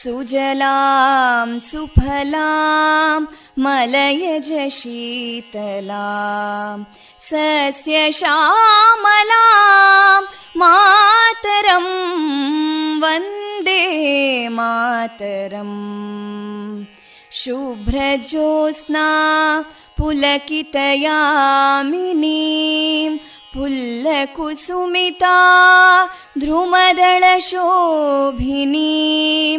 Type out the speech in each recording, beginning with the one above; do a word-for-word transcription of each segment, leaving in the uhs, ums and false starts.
ಸುಜಲಾಂ ಸುಫಲಾಂ ಮಲಯಜ ಶೀತಲಾಂ ಸಸ್ಯ ಶ್ಯಾಮಲಾಂ ಮಾತರಂ ವಂದೇ ಮಾತರಂ. ಶುಭ್ರಜೋತ್ಸ್ನಾ ಪುಲಕಿತಯಾಮಿನೀಂ ಫುಲ್ಲಕುಸುಮಿತಾ ಧ್ರುಮದಳಶೋಭಿನೀಂ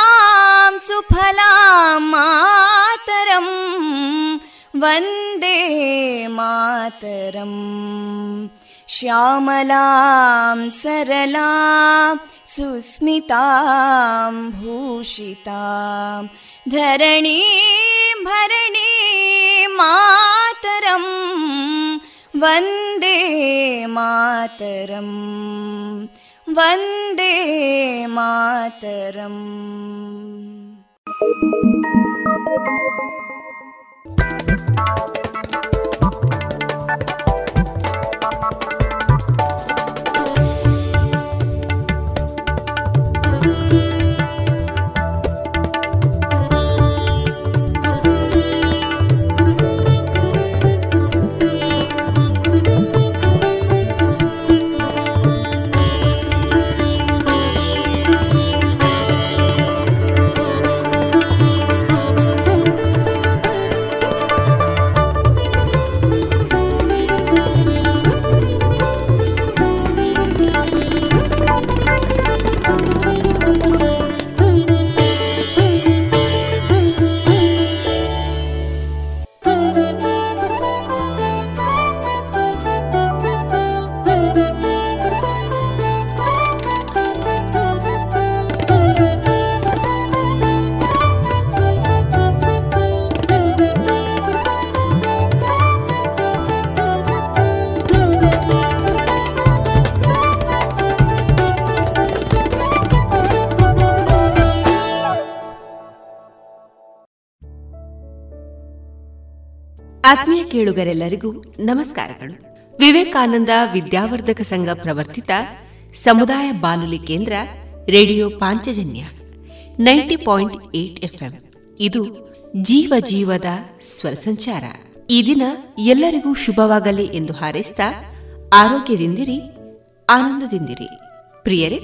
ಸುಫಲಾಂ ಮಾತರಂ ವಂದೇ ಮಾತರಂ. ಶ್ಯಾಮಲಾಂ ಸರಳಾಂ ಸುಸ್ಮಿತಾಂ ಭೂಷಿತಾಂ ಧರಣೀಂ ಭರಣೀಂ ಮಾತರಂ ವಂದೇ ಮಾತರಂ ವಂದೇ ಮಾತರಂ. ಆತ್ಮೀಯ ಕೇಳುಗರೆಲ್ಲರಿಗೂ ನಮಸ್ಕಾರಗಳು. ವಿವೇಕಾನಂದ ವಿದ್ಯಾವರ್ಧಕ ಸಂಘ ಪ್ರವರ್ತಿತ ಸಮುದಾಯ ಬಾನುಲಿ ಕೇಂದ್ರ radio Panchajanya ninety point eight FM, ಇದು ಜೀವ ಜೀವದ ಸ್ವರ ಸಂಚಾರ. ಈ ದಿನ ಎಲ್ಲರಿಗೂ ಶುಭವಾಗಲಿ ಎಂದು ಹಾರೈಸ್ತಾ ಆರೋಗ್ಯದಿಂದಿರಿ, ಆನಂದದಿಂದಿರಿ. ಪ್ರಿಯರೇ,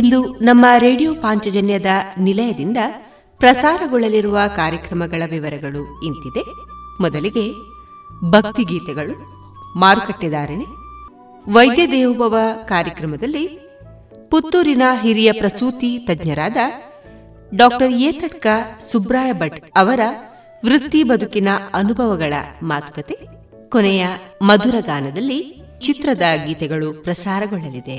ಇಂದು ನಮ್ಮ ರೇಡಿಯೋ ಪಾಂಚಜನ್ಯದ ನಿಲಯದಿಂದ ಪ್ರಸಾರಗೊಳ್ಳಲಿರುವ ಕಾರ್ಯಕ್ರಮಗಳ ವಿವರಗಳು ಇಂತಿದೆ. ಮೊದಲಿಗೆ ಭಕ್ತಿಗೀತೆಗಳು, ಮಾರುಕಟ್ಟೆದಾರಣೆ, ವೈದ್ಯ ದೇವೋಭವ ಕಾರ್ಯಕ್ರಮದಲ್ಲಿ ಪುತ್ತೂರಿನ ಹಿರಿಯ ಪ್ರಸೂತಿ ತಜ್ಞರಾದ ಡಾಕ್ಟರ್ ಎತಡ್ಕ ಸುಬ್ರಾಯ ಭಟ್ ಅವರ ವೃತ್ತಿ ಬದುಕಿನ ಅನುಭವಗಳ ಮಾತುಕತೆ. ಕೊನೆಯ ಮಧುರಗಾನದಲ್ಲಿ ಚಿತ್ರದ ಗೀತೆಗಳು ಪ್ರಸಾರಗೊಳ್ಳಲಿದೆ.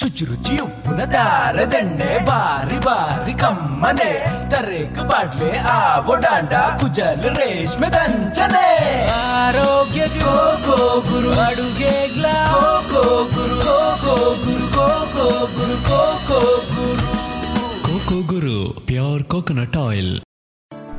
ಶುಚಿರುಚಿ ಉಪ್ಪಿನ ದಾರದಣ್ಣೆ ಬಾರಿ ಬಾರಿ ಕಮ್ಮನೆ, ತರೇಕು ಬಾಡ್ಲೆ ಆವೋ ಡಾಂಡ ಕುಜಲ್ ರೇಷ್ಮೆ ದಂಚನೆ. ಆರೋಗ್ಯ ಗೋ ಗೋ ಗುರು ಅಡುಗೆ ಗ್ಲಾ ಗೋ ಗುರು ಗೋ ಗೋ ಗುರು ಗೋ ಗೋ ಗುರು ಗೋ ಗೋ ಗುರು ಕೋಕೋ ಗುರು pure coconut oil.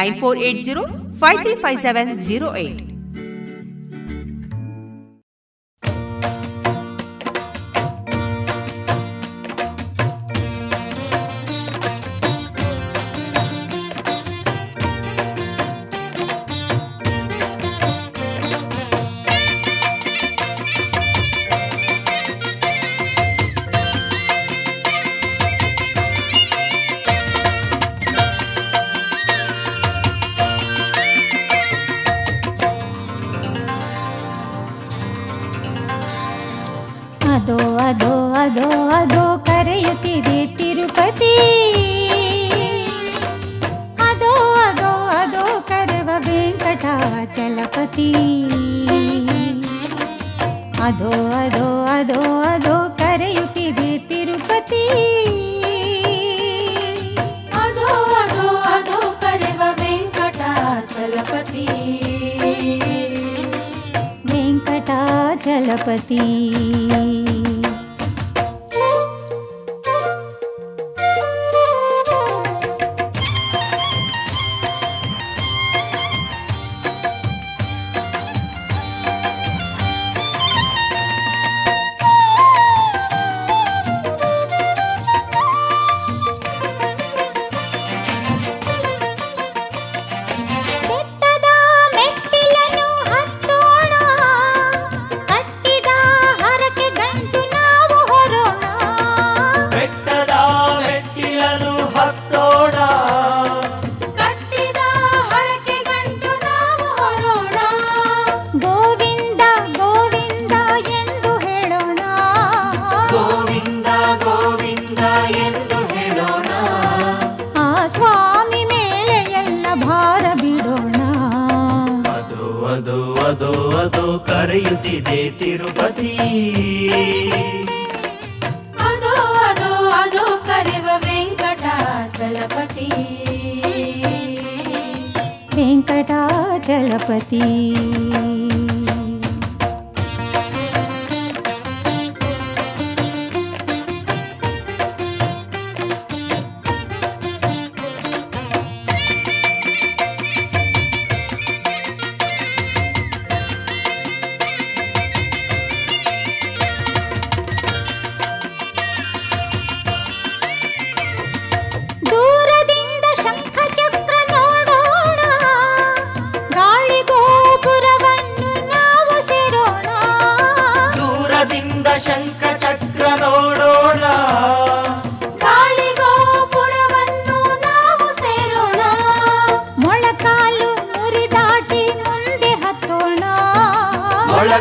Nine four eight zero five three five seven zero eight.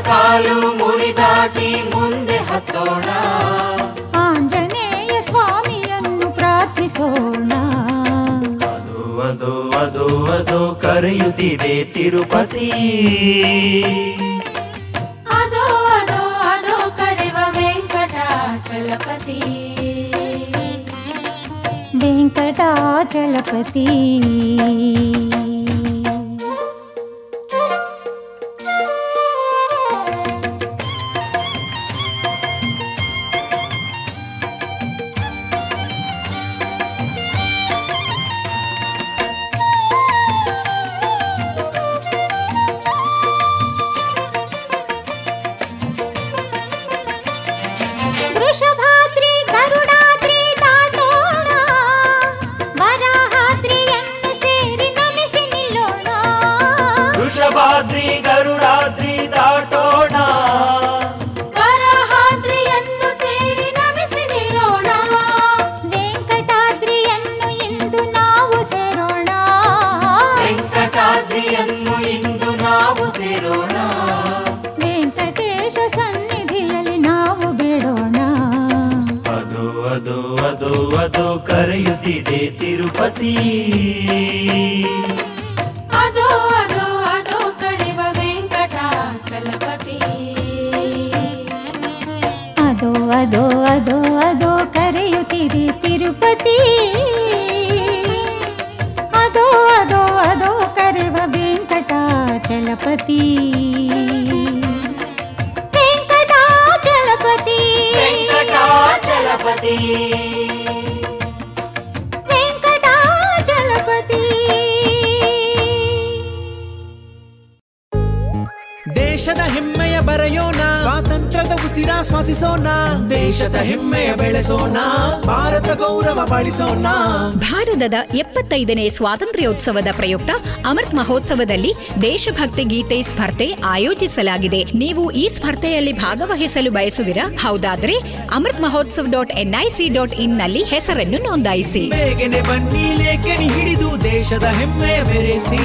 ಕಾಲು ಮುರಿದಾಟಿ ಮುಂದೆ ಹತ್ತೋಣ, ಆಂಜನೇಯ ಸ್ವಾಮಿಯನ್ನು ಪ್ರಾರ್ಥಿಸೋಣ. ಅದು ಅದು ಅದು ಅದು ಕರೆಯುತ್ತಿದೆ ತಿರುಪತಿ, ಅದು ಅದು ಅದು ಕರೆವ ವೆಂಕಟಾಚಲಪತಿ, ವೆಂಕಟಾಚಲಪತಿ. ಭಾರತದ ಎಪ್ಪತ್ತೈದನೇ ಸ್ವಾತಂತ್ರ್ಯೋತ್ಸವದ ಪ್ರಯುಕ್ತ ಅಮೃತ್ ಮಹೋತ್ಸವದಲ್ಲಿ ದೇಶಭಕ್ತಿ ಗೀತೆ ಸ್ಪರ್ಧೆ ಆಯೋಜಿಸಲಾಗಿದೆ. ನೀವು ಈ ಸ್ಪರ್ಧೆಯಲ್ಲಿ ಭಾಗವಹಿಸಲು ಬಯಸುವಿರಾ? ಹೌದಾದ್ರೆ Amrit Mahotsav dot NIC dot in ನಲ್ಲಿ ಹೆಸರನ್ನು ನೋಂದಾಯಿಸಿ. ಹಿಡಿದು ದೇಶದ ಹೆಮ್ಮೆಯ ಬೆರೆಸಿ.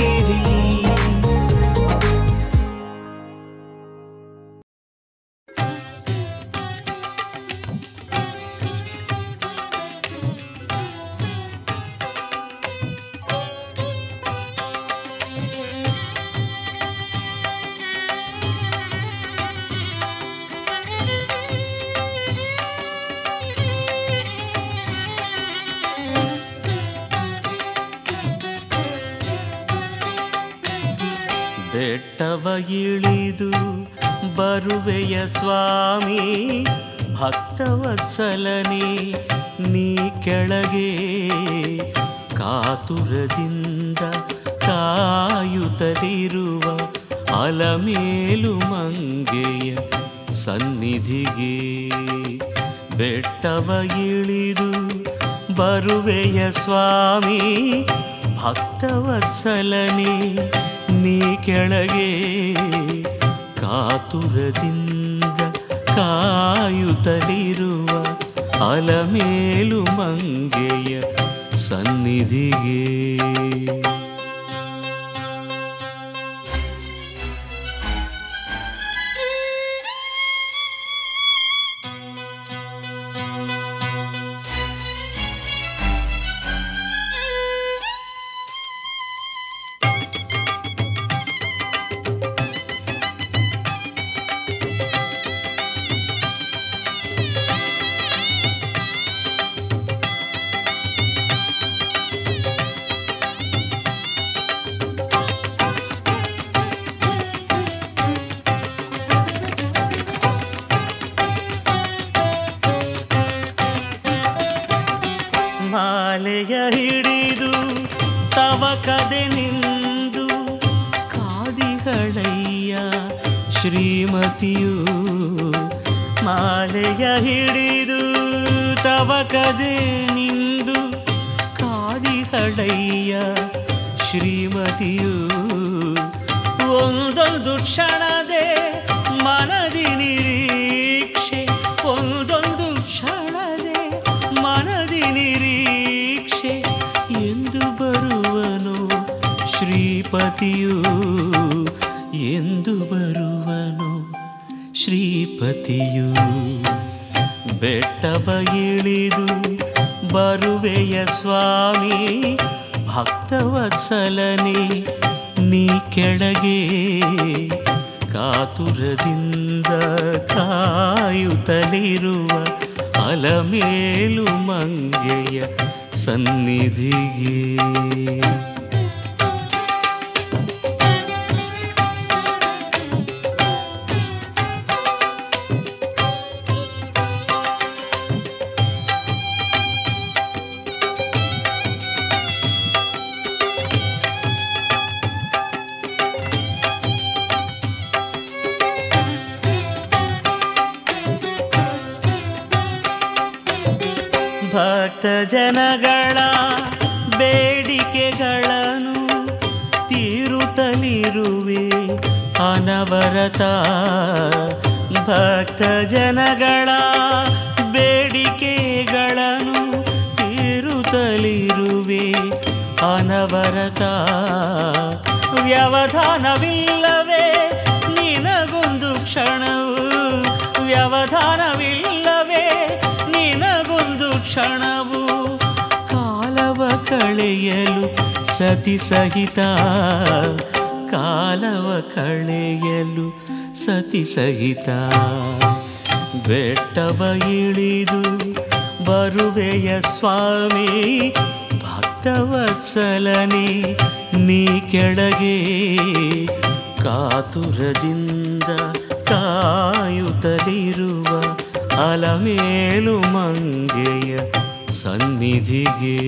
ಇಳಿದು ಬರುವೆಯ ಸ್ವಾಮಿ ಭಕ್ತವತ್ಸಲನೆ, ನೀ ಕೆಳಗೆ ಕಾತುರದಿಂದ ಕಾಯುತ್ತಲಿರುವ ಅಲಮೇಲು ಮಂಗೆಯ ಸನ್ನಿಧಿಗೆ. ಬೆಟ್ಟವ ಇಳಿದು ಬರುವೆಯ ಸ್ವಾಮಿ ಭಕ್ತವತ್ಸಲನೆ, ನೀ ಕೆಳಗೆ ಕಾತುರದಿಂದ ಕಾಯುತ್ತಲಿರುವ ಅಲಮೇಲು ಮಂಗೆಯ ಸನ್ನಿಧಿಗೆ. ಎಂದು ಬರುವನು ಶ್ರೀಪತಿಯು. ಬೆಟ್ಟವ ಇಳಿದು ಬರುವೆಯ ಸ್ವಾಮಿ, ಭಕ್ತವತ್ಸಲನೆ ನೀ ಕೆಳಗೆ ಕಾತುರದಿಂದ ಕಾಯುತ್ತಲಿರುವ ಅಲಮೇಲು ಮಂಗೆಯ ಸನ್ನಿಧಿಗೆ. ಜನಗಳ ಬೇಡಿಕೆಗಳನ್ನು ತೀರುತ್ತಲಿರುವೆ ಅನವರತ. ಭಕ್ತ ಜನಗಳ ಬೇಡಿಕೆಗಳನ್ನು ತೀರುತ್ತಲಿರುವೆ ಅನವರತ. ವ್ಯವಧಾನವಿಲ್ಲವೇ ನಿನಗೊಂದು ಕ್ಷಣವು, ವ್ಯವಧಾನವಿಲ್ಲವೇ ನಿನಗೊಂದು ಕ್ಷಣವು. ಕಳೆಯಲು ಸತಿ ಸಹಿತ, ಕಾಲವ ಕಳೆಯಲು ಸತಿ ಸಹಿತ. ಬೆಟ್ಟವ ಇಳಿದು ಬರುವೆಯ ಸ್ವಾಮಿ, ಭಕ್ತವತ್ಸಲನೆ ನೀ ಕೆಳಗೆ ಕಾತುರದಿಂದ ಕಾಯುತ್ತಲಿರುವ ಅಲಮೇಲು ಮಂಗೆಯ ಸನ್ನಿಧಿಗೆ.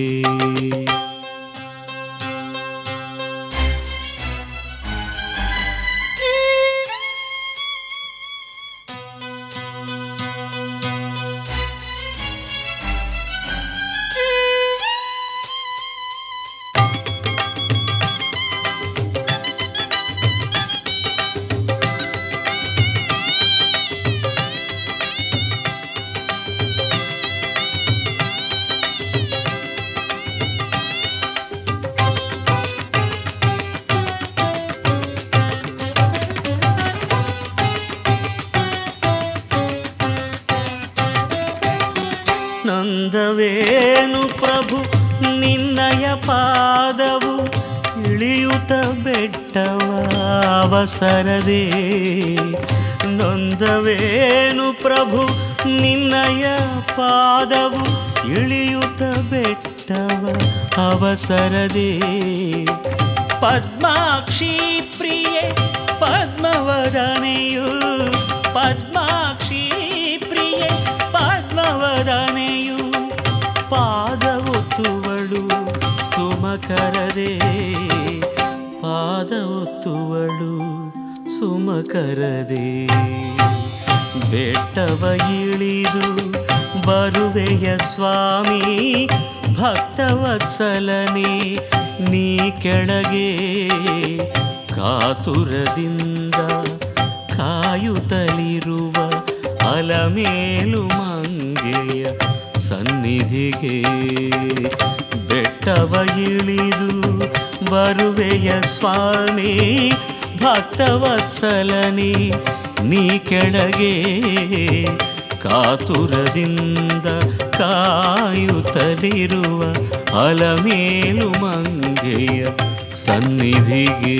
ನಂದವೇನು ಪ್ರಭು ನಿನ್ನಯ ಪಾದವು, ಇಳಿಯುತ ಬೆಟ್ಟವ ಅವಸರದೇ. ನೊಂದವೇನು ಪ್ರಭು ನಿನ್ನಯ ಪಾದವು, ಇಳಿಯುತ ಬೆಟ್ಟವ ಅವಸರದೇ. ಪದ್ಮಾಕ್ಷಿ ಪ್ರಿಯೆ ಪದ್ಮವದನೆಯು, ಪದ್ಮಾಕ್ಷಿ ಪ್ರಿಯೆ ಪದ್ಮವದನೆಯು. ಪಾದವೊತ್ತುವಳು ಸುಮಕರದೆ, ಪಾದವೊತ್ತುವಳು ಸುಮಕರದೆ. ಬೆಟ್ಟವ ಇಳಿದು ಬರುವೆಯ ಸ್ವಾಮಿ, ಭಕ್ತವತ್ಸಲನೆ ನೀ ಕೆಳಗೆ ಕಾತುರದಿಂದ ಕಾಯುತ್ತಲಿರುವ ಅಲಮೇಲು ಮಂಗೆಯ ಸನ್ನಿಧಿಗೆ. ಬೆಟ್ಟವ ಇಳಿದು ಬರುವೆಯ ಸ್ವಾಮಿ, ಭಕ್ತವತ್ಸಲನೆ ನೀ ಕೆಳಗೆ ಕಾತುರದಿಂದ ಕಾಯುತ್ತಲಿರುವ ಅಲಮೇಲು ಮಂಗೆಯ ಸನ್ನಿಧಿಗೆ.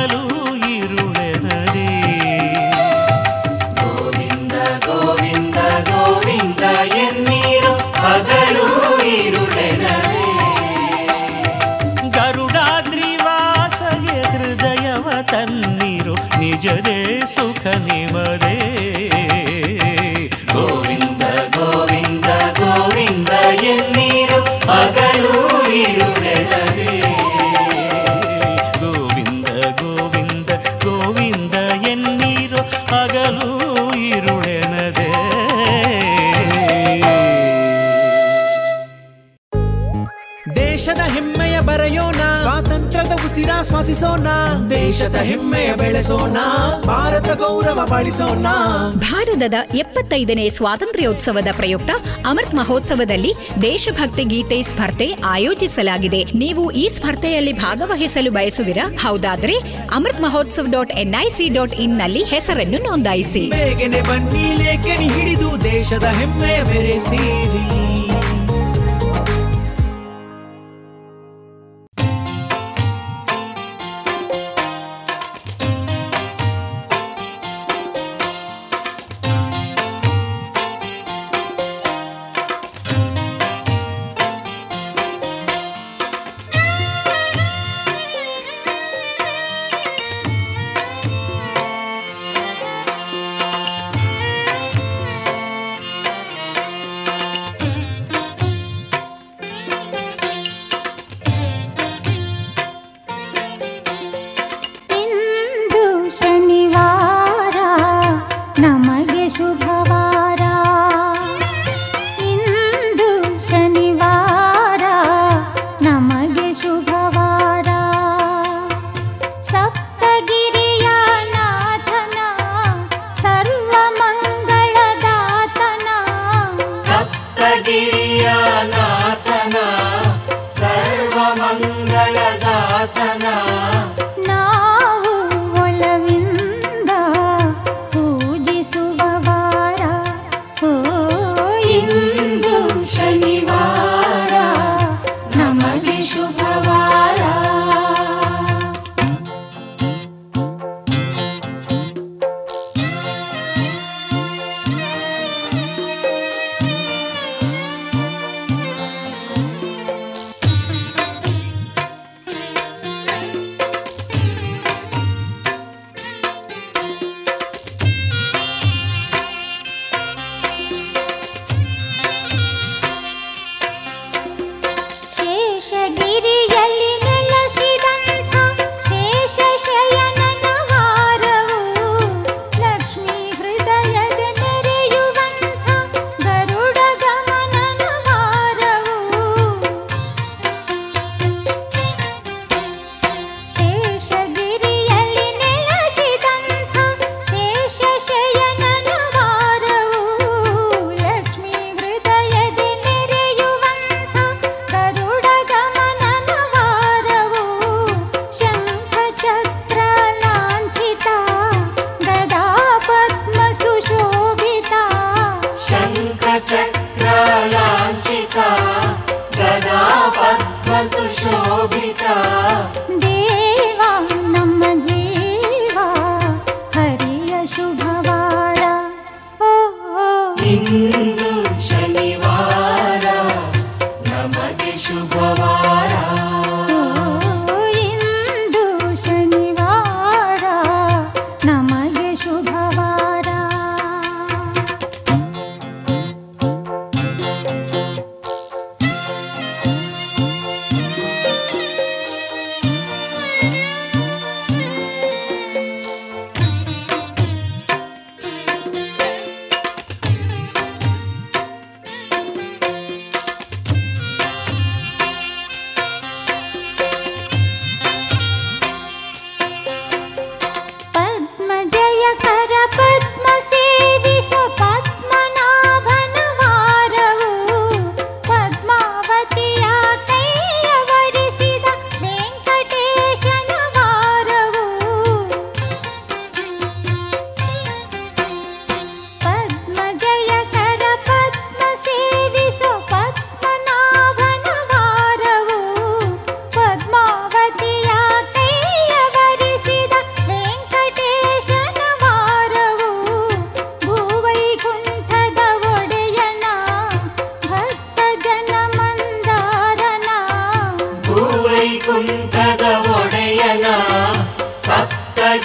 ಆಗಲೂ ಇರುಳೆದರೆ. ಗೋವಿಂದ ಗೋವಿಂದ ಗೋವಿಂದ ಎನ್ನಿರು ಹಗಲೂ ಇರುಳೆದರೆ. ಗರುಡಾದ್ರಿ ವಾಸಗೆ ಹೃದಯವ ತನ್ನಿರು ನಿಜದೇ ಸುಖ ನಿಮದೇ. ಗೋವಿಂದ ಗೋವಿಂದ ಗೋವಿಂದ ಎನ್ನಿರು ಹಗಲೂ ಇರುಳೆದರೆ. ಬರೆಯೋಣ ಸ್ವಾತಂತ್ರ್ಯದ ಉಸಿರಾಶ್ವಾಸಿಸೋಣ, ದೇಶದ ಹೆಮ್ಮೆಯ ಬೆಳೆಸೋಣ, ಭಾರತ ಗೌರವ ಬಾಳಿಸೋಣ. ಭಾರತದ ಎಪ್ಪತ್ತೈದನೇ ಸ್ವಾತಂತ್ರ್ಯೋತ್ಸವದ ಪ್ರಯುಕ್ತ ಅಮೃತ್ ಮಹೋತ್ಸವದಲ್ಲಿ ದೇಶಭಕ್ತಿ ಗೀತೆ ಸ್ಪರ್ಧೆ ಆಯೋಜಿಸಲಾಗಿದೆ. ನೀವು ಈ ಸ್ಪರ್ಧೆಯಲ್ಲಿ ಭಾಗವಹಿಸಲು ಬಯಸುವಿರಾ? ಹೌದಾದ್ರೆ Amrit Mahotsav dot NIC dot ಇನ್ನಲ್ಲಿ ಹೆಸರನ್ನು ನೋಂದಾಯಿಸಿ. ಬೇಗನೆ ಬನ್ನಿ, ಲೇಖನಿ ಹಿಡಿದು ದೇಶದ ಹೆಮ್ಮೆಯ ಬೆರೆಸಿರಿ.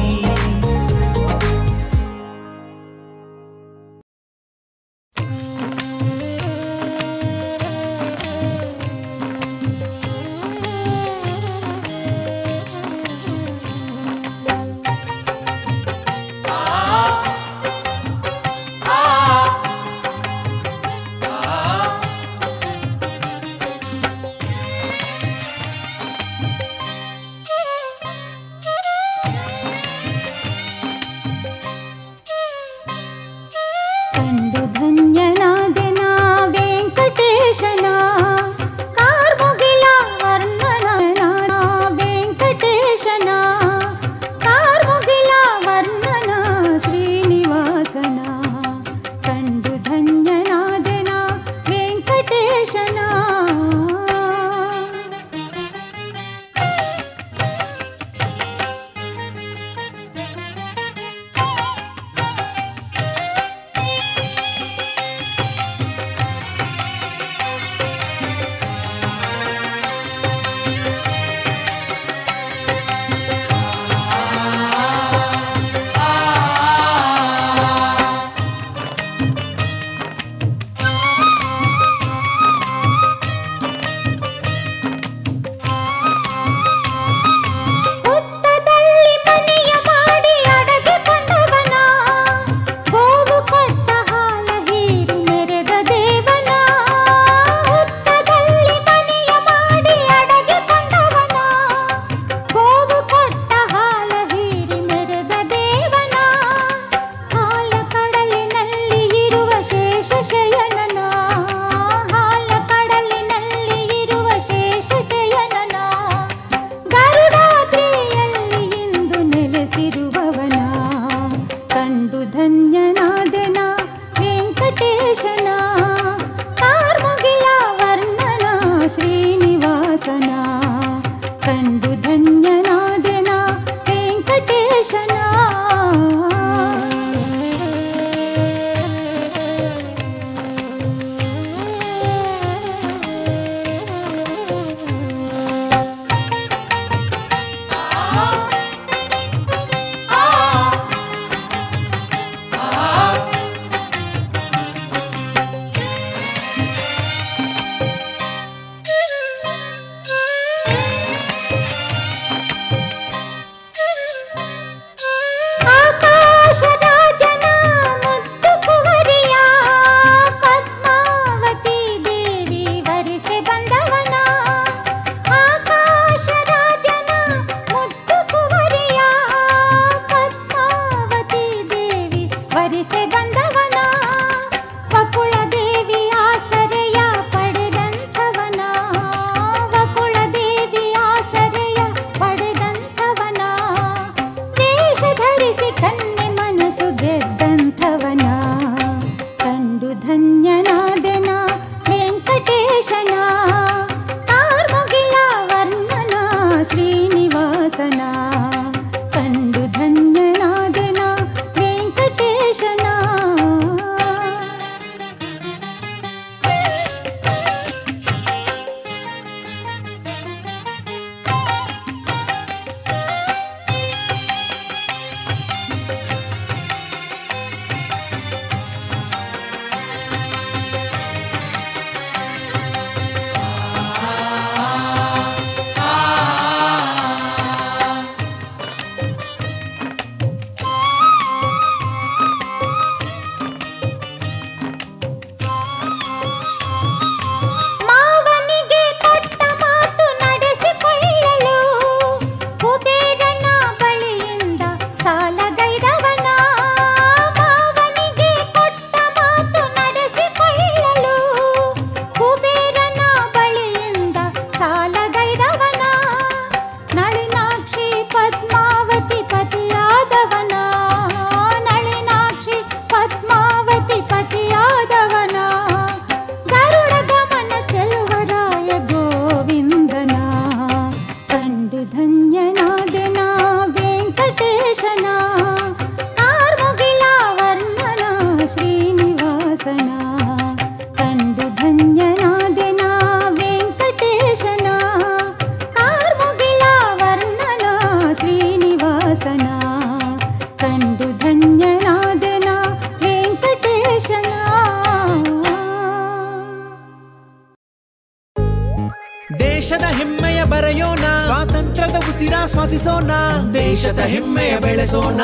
ದೇಶದ ಹೆಮ್ಮೆಯ ಬರೆಯೋಣ, ಸ್ವಾತಂತ್ರ್ಯದ ಉಸಿರಾಶ್ವಾಸಿಸೋಣ, ದೇಶದ ಹೆಮ್ಮೆಯ ಬೆಳೆಸೋಣ,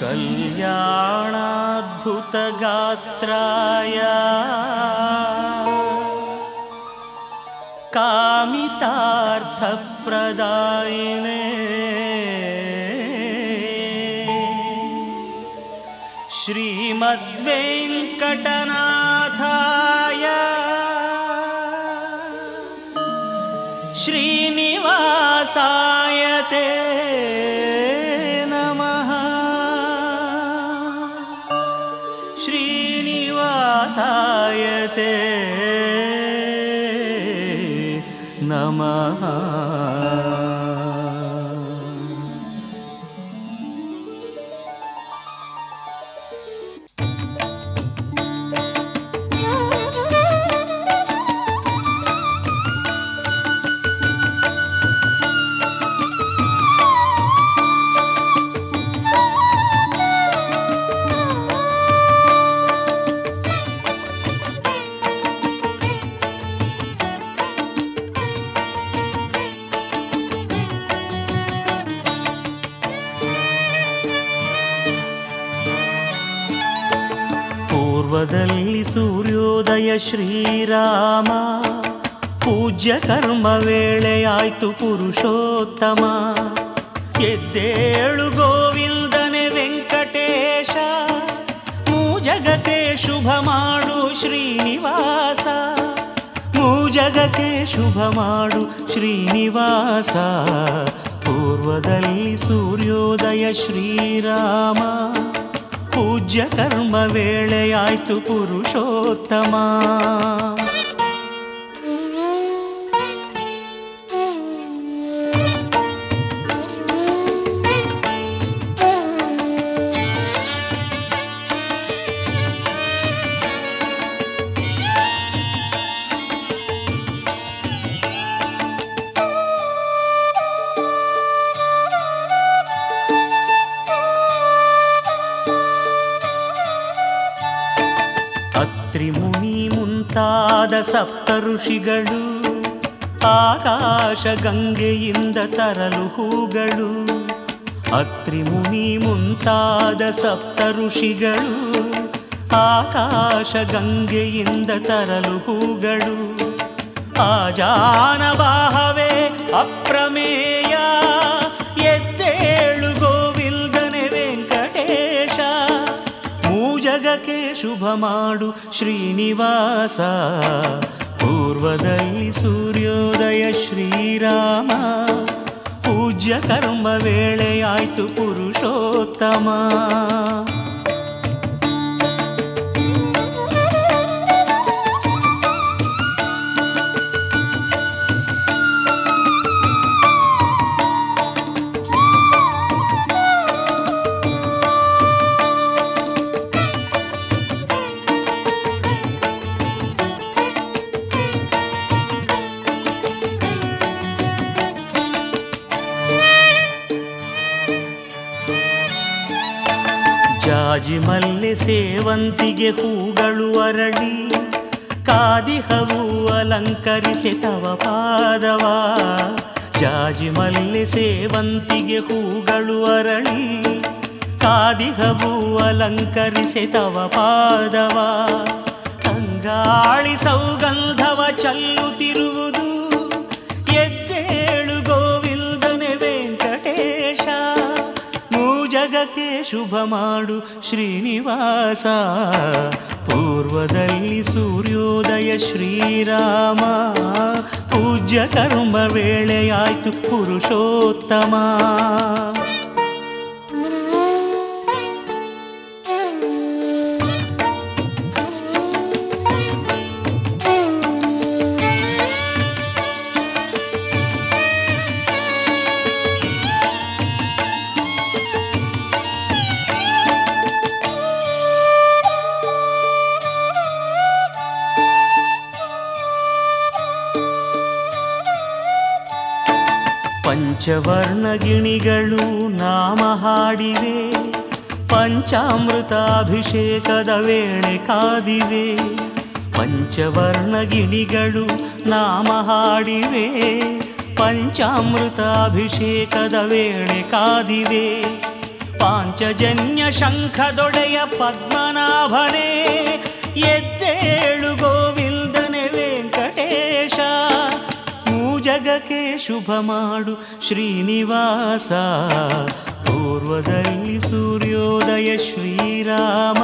ಕಲ್ಯಾಣಾದ್ಭುತಗಾತ್ರಾಯ ಕಾಮಿತಾರ್ಥಪ್ರದಾಯಿನೇ ಶ್ರೀಮದ್ವೆಂಕಟನಾಥಾಯ ಶ್ರೀನಿವಾಸಾಯ ತೇ ನಮಃ. ಶ್ರೀನಿವಾಸಾಯ ತೇ ನಮಃ. ಸೂರ್ಯೋದಯ ಶ್ರೀರಾಮ, ಪೂಜ್ಯ ಕರ್ಮ ವೇಳೆಯಾಯ್ತು ಪುರುಷೋತ್ತಮ. ಎದ್ದೇಳು ಗೋವಿಂದನೆ ವೆಂಕಟೇಶ, ಮೂ ಜಗಕ್ಕೆ ಶುಭ ಮಾಡು ಶ್ರೀನಿವಾಸ, ಮೂ ಜಗಕ್ಕೆ ಶುಭ ಮಾಡು ಶ್ರೀನಿವಾಸ. ಪೂರ್ವದಲ್ಲಿ ಸೂರ್ಯೋದಯ ಶ್ರೀರಾಮ, ಪೂಜ್ಯ ಕರ್ಮ ವೇಳೆಯಾಯ್ತು ಪುರುಷೋತ್ತಮ. ಸಪ್ತ ಋಷಿಗಳು ಆಕಾಶ ಗಂಗೆಯಿಂದ ತರಲು ಹೂಗಳು. ಅತ್ರಿ ಮುನಿ ಮುಂತಾದ ಸಪ್ತ ಋಷಿಗಳು ಆಕಾಶ ಗಂಗೆಯಿಂದ ತರಲು ಹೂಗಳು. ಆಜಾನವಾಹವೇ ಅಪ್ರಮೇಯ, ಎದ್ದೇಳು ಗೋವಿಂದನೆ ವೆಂಕಟೇಶ, ಮೂಜಗಕ್ಕೆ ಶುಭ ಮಾಡು ಶ್ರೀನಿವಾಸ. ಪೂರ್ವದಲ್ಲಿ ಸೂರ್ಯೋದಯ ಶ್ರೀರಾಮ, ಪೂಜ್ಯ ಕರ್ಮ ವೇಳೆಯಾಯ್ತು ಪುರುಷೋತ್ತಮ. ಮಲ್ಲೆ ಸೇವಂತಿಗೆ ಹೂಗಳು ಅರಳಿ, ಕಾದಿಹವು ಅಲಂಕರಿಸಿ ತವ ಪಾದವ. ಜಾಜಿ ಮಲ್ಲೆ ಸೇವಂತಿಗೆ ಹೂಗಳು ಅರಳಿ, ಕಾದಿಹವು ಅಲಂಕರಿಸಿ ತವ ಪಾದವ. ತಂಗಾಳಿ ಸೌಗಂಧವ ಚಲ್ಲುತ್ತಿರುವುದು, ಎದ್ದೇಳು ಗೋವಿಂದನೆ ವೆಂಕಟೇಶ, ಮೂಜಗಕ್ಕೆ ಶುಭ ಮಾಡು ಶ್ರೀನಿವಾಸ. ಪೂರ್ವದಲ್ಲಿ ಸೂರ್ಯೋದಯ ಶ್ರೀರಾಮ, ಪೂಜ್ಯ ಕರ್ಮ ವೇಳೆಯಾಯ್ತು ಪುರುಷೋತ್ತಮ. ಪಂಚವರ್ಣಗಿಣಿಗಳು ನಾಮ ಹಾಡಿವೆ, ಪಂಚಾಮೃತಾಭಿಷೇಕದ ವೇಳೆ ಕಾದಿವೆ. ಪಂಚವರ್ಣಗಿಣಿಗಳು ನಾಮ ಹಾಡಿವೆ, ಪಂಚಾಮೃತಾಭಿಷೇಕದ ವೇಳೆ ಕಾದಿವೆ. ಪಾಂಚಜನ್ಯ ಶಂಖದೊಡೆಯ ಪದ್ಮನಾಭನೇ, ಎದ್ದೇಳು ಗೋವಿಂದನೆ ವೆಂಕಟೇಶ. ಮೂಜಗಕ್ಕೆ ಶುಭ ಮಾಡು ಶ್ರೀನಿವಾಸ, ಪೂರ್ವದಲ್ಲಿ ಸೂರ್ಯೋದಯ ಶ್ರೀರಾಮ.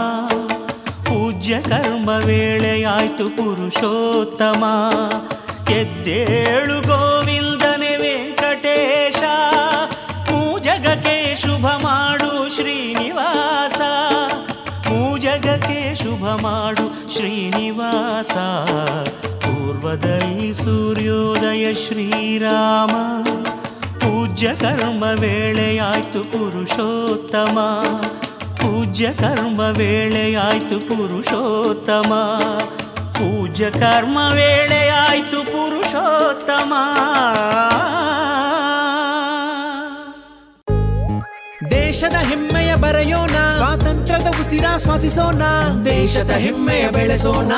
ಪೂಜ್ಯ ಕರ್ಮ ವೇಳೆಯಾಯ್ತು ಪುರುಷೋತ್ತಮ, ಎದ್ದೇಳು ಗೋವಿಂದನೆ ವೆಂಕಟೇಶ. ಮೂಜಗಕ್ಕೆ ಶುಭ ಮಾಡು ಶ್ರೀನಿವಾಸ, ಮೂಜಗಕ್ಕೆ ಶುಭ ಮಾಡು ಶ್ರೀನಿವಾಸ. ಪೂರ್ವದಲ್ಲಿ ಸೂರ್ಯೋದಯ ಶ್ರೀರಾಮ, ಪೂಜ್ಯ ಕರ್ಮ ವೇಳೆಯಾಯ್ತು ಪುರುಷೋತ್ತಮ. ಪೂಜ್ಯ ಕರ್ಮ ವೇಳೆಯಾಯ್ತು ಪುರುಷೋತ್ತಮ, ಪೂಜ್ಯ ಕರ್ಮ ವೇಳೆಯಾಯ್ತು ಪುರುಷೋತ್ತಮ. ದೇಶದ ಹೆಮ್ಮೆಯ ಬರೆಯೋಣ, ಸ್ವಾತಂತ್ರ್ಯದ ಉಸಿರಾಶ್ವಾಸಿಸೋಣ, ದೇಶದ ಹೆಮ್ಮೆಯ ಬೆಳೆಸೋಣ,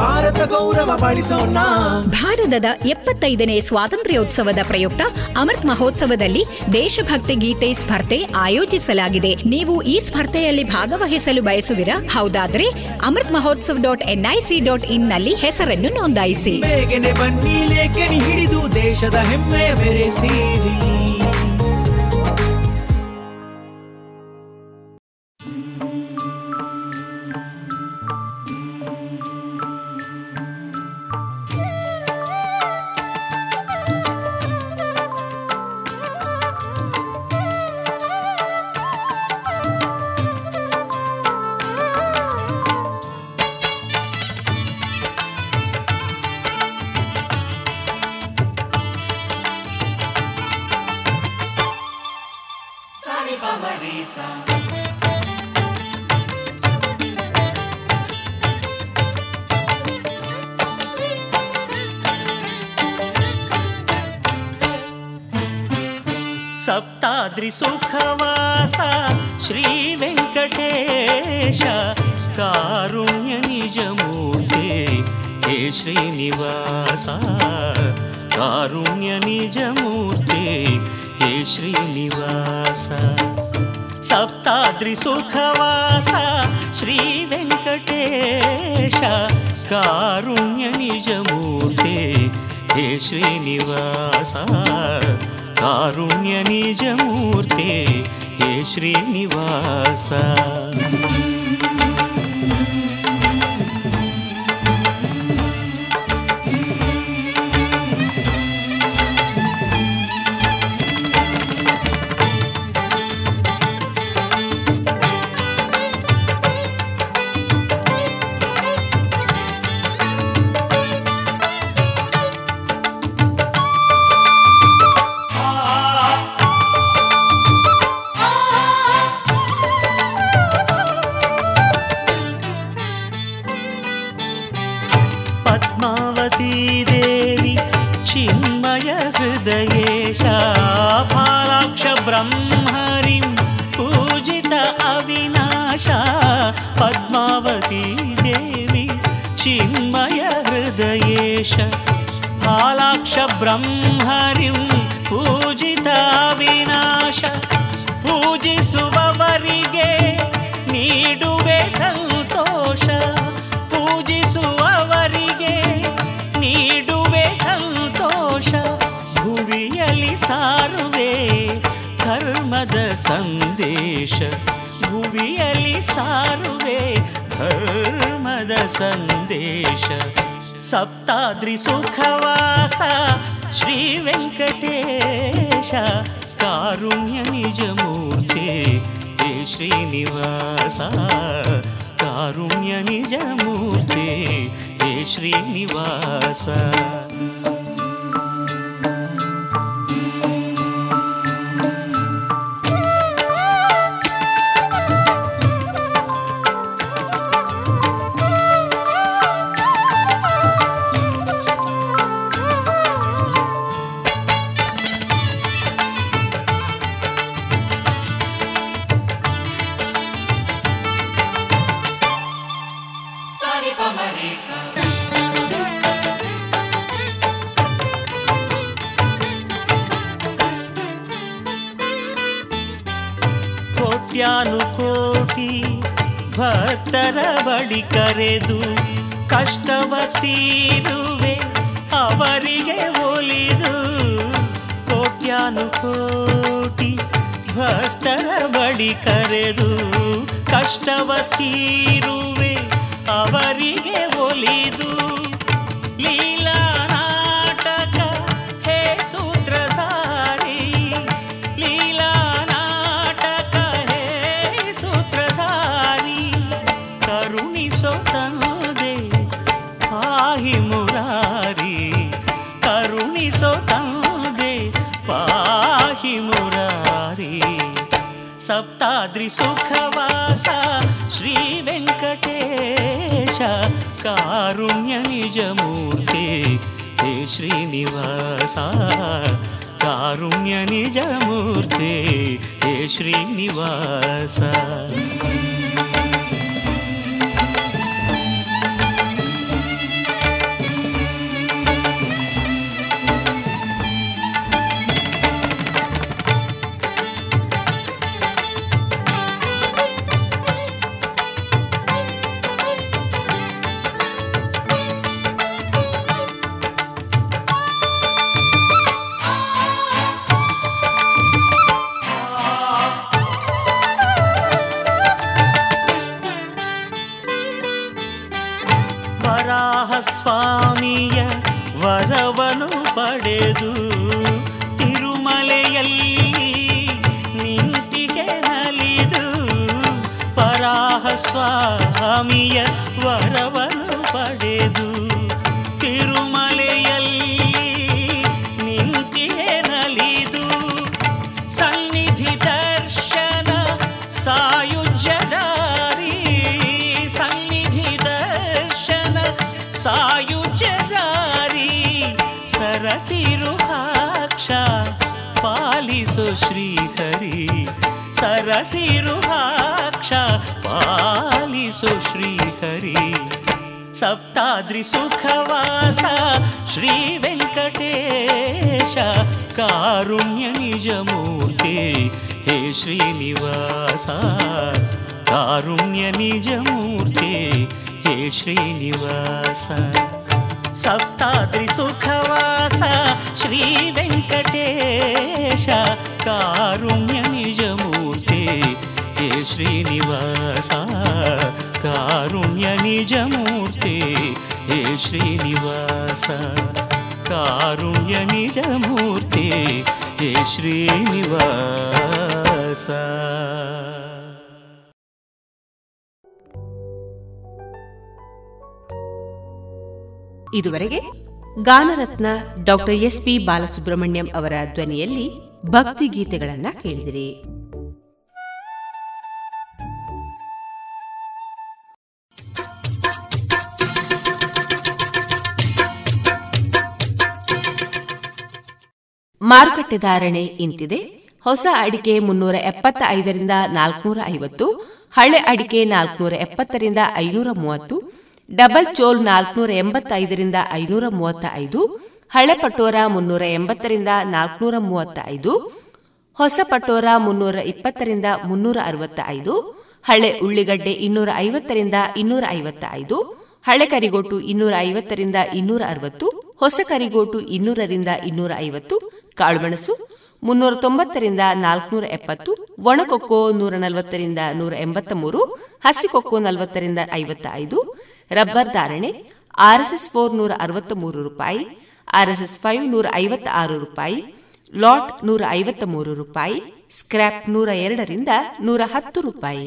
ಭಾರತ ಗೌರವ ಬಾಳಿಸೋಣ. ಭಾರತದ ಎಪ್ಪತ್ತೈದನೇ ಸ್ವಾತಂತ್ರ್ಯೋತ್ಸವದ ಪ್ರಯುಕ್ತ ಅಮೃತ್ ಮಹೋತ್ಸವದಲ್ಲಿ ದೇಶಭಕ್ತಿ ಗೀತೆ ಸ್ಪರ್ಧೆ ಆಯೋಜಿಸಲಾಗಿದೆ. ನೀವು ಈ ಸ್ಪರ್ಧೆಯಲ್ಲಿ ಭಾಗವಹಿಸಲು ಬಯಸುವಿರಾ? ಹೌದಾದ್ರೆ Amrit Mahotsav dot NIC dot in ನಲ್ಲಿ ಹೆಸರನ್ನು ನೋಂದಾಯಿಸಿ. ಬೇಗನೆ ಬನ್ನಿ, ಲೇಖನಿ ಹಿಡಿದು ದೇಶದ ಹೆಮ್ಮೆಯ ಬೆರೆಸಿರಿ. ಸುಖವಾಸ ಶ್ರೀ ವೆಂಕಟೇಶ, ಕಾರುಣ್ಯ ನಿಜಮೂರ್ತಿ ಹೇ ಶ್ರೀನಿವಾಸ, ಕಾರುಣ್ಯ ನಿಜಮೂರ್ತಿ ಹೇ ಶ್ರೀನಿವಾಸ. ಸಪ್ತಾದ್ರಿ ಸುಖವಾಸ ಶ್ರೀ ವೆಂಕಟೇಶ, ಕಾರುಣ್ಯ ನಿಜಮೂರ್ತಿ ಹೇ ಶ್ರೀನಿವಾಸ, ಕಾರುಣ್ಯ ನಿಜಮೂರ್ತಿ ಹೇ ಶ್ರೀನಿವಾಸ. ಬ್ರಹ್ಮರಿಂ ಪೂಜಿತ ವಿನಾಶ, ಪೂಜಿಸುವವರಿಗೆ ನೀಡುವೆ ಸಂತೋಷ, ಪೂಜಿಸುವವರಿಗೆ ನೀಡುವೆ ಸಂತೋಷ. ಭುವಿಯಲ್ಲಿ ಸಾರುವೆ ಧರ್ಮದ ಸಂದೇಶ, ಭುವಿಯಲ್ಲಿ ಸಾರುವೆ ಧರ್ಮದ ಸಂದೇಶ. ಸಪ್ತಾದ್ರಿ ಸುಖವಾಸ ಶ್ರೀ ವೆಂಕಟೇಶ, ಕಾರುಣ್ಯ ನಿಜಮೂರ್ತಿ ಹೇ ಶ್ರೀನಿವಾಸ, ಕಾರುಣ್ಯ ನಿಜಮೂರ್ತಿ ಹೇ ಶ್ರೀನಿವಾಸ. ಕೋಟ್ಯಾನುಕೋಟಿ ಭಕ್ತರ ಬಳಿ ಕರೆದು ಕಷ್ಟವ ತೀರುವೆ ಅವರಿಗೆ ಒಲಿದು. ಕೋಟ್ಯಾನುಕೋಟಿ ಭಕ್ತರ ಬಳಿ ಕರೆದು ಕಷ್ಟವ ತೀರುವೆ ಅವರಿಗೆ ಒಲಿದು. ಲೀಲಾ ಸಪ್ತಾದ್ರಿ ಸುಖವಾಸ ಶ್ರೀ ವೆಂಕಟೇಶ ಕಾರುಣ್ಯ ನಿಜಮೂರ್ತಿ ಹೇ ಶ್ರೀನಿವಾಸ, ಕಾರುಣ್ಯ ನಿಜಮೂರ್ತಿ ಹೇ ಶ್ರೀನಿವಾಸ. ಸ್ವಾಮಿಯ ವರವನು ಪಡೆದು ತಿರುಮಲೆಯಲ್ಲಿ ನಿಂತಿಗೆ ನಲಿದು. ವರಾಹ ಸ್ವಾಮಿಯ ವರವನು ಪಡೆದು ತಿರುಮಲೆಯಲ್ಲಿ ನಿಂತಿಗೆ ನಲಿದು. ಸನ್ನಿಧಿ ದರ್ಶನ ಸಾಯುಜ್ಯದಾರಿ, ಸನ್ನಿಧಿ ದರ್ಶನ ಸಾಯುಜ್ಯದಾರಿ ಸರಸಿರುಹಾಕ್ಷ ಪಾಲಿಸು ಶ್ರೀಹರಿ, ಸರಸಿರುಹಾಕ್ಷ ಪಾಲಿಸು ಶ್ರೀಹರಿ. ಸಪ್ತಾದ್ರಿ ಸುಖವಾಸ ಶ್ರೀ ವೆಂಕಟೇಶ ಕಾರುಣ್ಯ ನಿಜಮೂರ್ತಿ ಹೇ ಶ್ರೀನಿವಾಸ, ಕಾರುಣ್ಯ ನಿಜಮೂರ್ತಿ ಹೇ ಶ್ರೀನಿವಾಸ. ಸಪ್ತಾದ್ರಿ ಸುಖವಾಸ ಶ್ರೀ ವೆಂಕಟೇಶ ಕಾರುಣ್ಯ ನಿಜಮೂರ್ತಿ ಹೇ ಶ್ರೀನಿವಾಸ, ಕಾರುಣ್ಯ ನಿಜಮೂರ್ತಿ ಹೇ ಶ್ರೀನಿವಾಸ, ಕಾರುಣ್ಯ ನಿಜಮೂರ್ತಿ ಹೇ ಶ್ರೀನಿವಾಸ. ಇದುವರೆಗೆ ಗಾನರತ್ನ ಡಾಕ್ಟರ್ ಎಸ್ ಪಿ ಬಾಲಸುಬ್ರಹ್ಮಣ್ಯಂ ಅವರ ಧ್ವನಿಯಲ್ಲಿ ಭಕ್ತಿ ಗೀತೆಗಳನ್ನು ಕೇಳಿದಿರಿ. ಮಾರುಕಟ್ಟೆ ಧಾರಣೆ ಇಂತಿದೆ. ಹೊಸ ಅಡಿಕೆ ಮುನ್ನೂರ ಎಪ್ಪತ್ತ ಐದರಿಂದ ನಾಲ್ಕುನೂರ ಐವತ್ತು, ಹಳೆ ಅಡಿಕೆ ನಾಲ್ಕುನೂರ ಎಪ್ಪತ್ತರಿಂದ ಐನೂರ ಮೂವತ್ತು, ಡಬಲ್ ಚೋಲ್ ನಾಲ್ಕುನೂರ ಎಂಬತ್ತೈದರಿಂದ ಐನೂರ ಮೂವತ್ತ ಐದು, ಹಳೆ ಪಟೋರ ಮುನ್ನೂರ ಎಂಬತ್ತರಿಂದ ನಾಲ್ಕುನೂರ ಮೂವತ್ತ ಐದು, ಹೊಸ ಪಟೋರ ಮುನ್ನೂರ ಇಪ್ಪತ್ತರಿಂದ ಮುನ್ನೂರ ಅರವತ್ತ ಐದು, ಹಳೆ ಉಳ್ಳಿಗಡ್ಡೆ ಇನ್ನೂರ ಐವತ್ತರಿಂದ ಇನ್ನೂರ ಐವತ್ತ ಐದು, ಹಳೆ ಕರಿಗೋಟು ಇನ್ನೂರ ಐವತ್ತರಿಂದ ಇನ್ನೂರ ಅರವತ್ತು, ಹೊಸ ಕರಿಗೋಟು ಇನ್ನೂರರಿಂದ ಇನ್ನೂರ ಐವತ್ತು, ಕಾಳುಮೆಣಸು ಮುನ್ನೂರ ತೊಂಬತ್ತರಿಂದ ನಾಲ್ಕುನೂರ ಎಪ್ಪತ್ತು, ಒಣಕೊಕ್ಕೋ ನೂರ ನಲವತ್ತರಿಂದ ನೂರ ಎಂಬತ್ತ ಮೂರು, ಹಸಿಕೊಕ್ಕೋ ನಲವತ್ತರಿಂದ ಐವತ್ತ ಐದು. ರಬ್ಬರ್ ಧಾರಣೆ ಆರ್ಎಸ್ಎಸ್ ಫೋರ್ ನೂರ ಅರವತ್ತ ಮೂರು ರೂಪಾಯಿ, ಆರ್ಎಸ್ಎಸ್ ಫೈವ್ ನೂರ ಐವತ್ತ ಆರು ರೂಪಾಯಿ, ಲಾಟ್ ನೂರ ಐವತ್ತ ಮೂರು ರೂಪಾಯಿ, ಸ್ಕ್ರಾಪ್ ನೂರ ಎರಡರಿಂದ ನೂರ ಹತ್ತು ರೂಪಾಯಿ.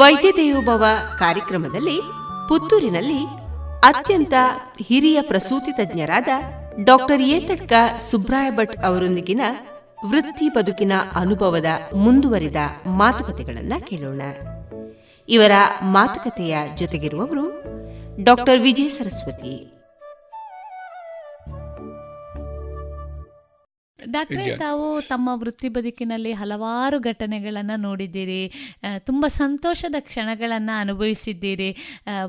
ವೈದ್ಯ ದೇವೋಭವ ಕಾರ್ಯಕ್ರಮದಲ್ಲಿ ಪುತ್ತೂರಿನಲ್ಲಿ ಅತ್ಯಂತ ಹಿರಿಯ ಪ್ರಸೂತಿ ತಜ್ಞರಾದ ಡಾಕ್ಟರ್ ಏತಡ್ಕ ಸುಬ್ರಾಯ ಭಟ್ ಅವರೊಂದಿಗಿನ ವೃತ್ತಿ ಬದುಕಿನ ಅನುಭವದ ಮುಂದುವರಿದ ಮಾತುಕತೆಗಳನ್ನು ಕೇಳೋಣ. ಇವರ ಮಾತುಕತೆಯ ಜೊತೆಗಿರುವವರು ಡಾಕ್ಟರ್ ವಿಜಯ ಸರಸ್ವತಿ. ಡಾಕ್ಟ್ರೆ, ತಾವು ತಮ್ಮ ವೃತ್ತಿ ಬದುಕಿನಲ್ಲಿ ಹಲವಾರು ಘಟನೆಗಳನ್ನು ನೋಡಿದ್ದೀರಿ, ತುಂಬ ಸಂತೋಷದ ಕ್ಷಣಗಳನ್ನು ಅನುಭವಿಸಿದ್ದೀರಿ.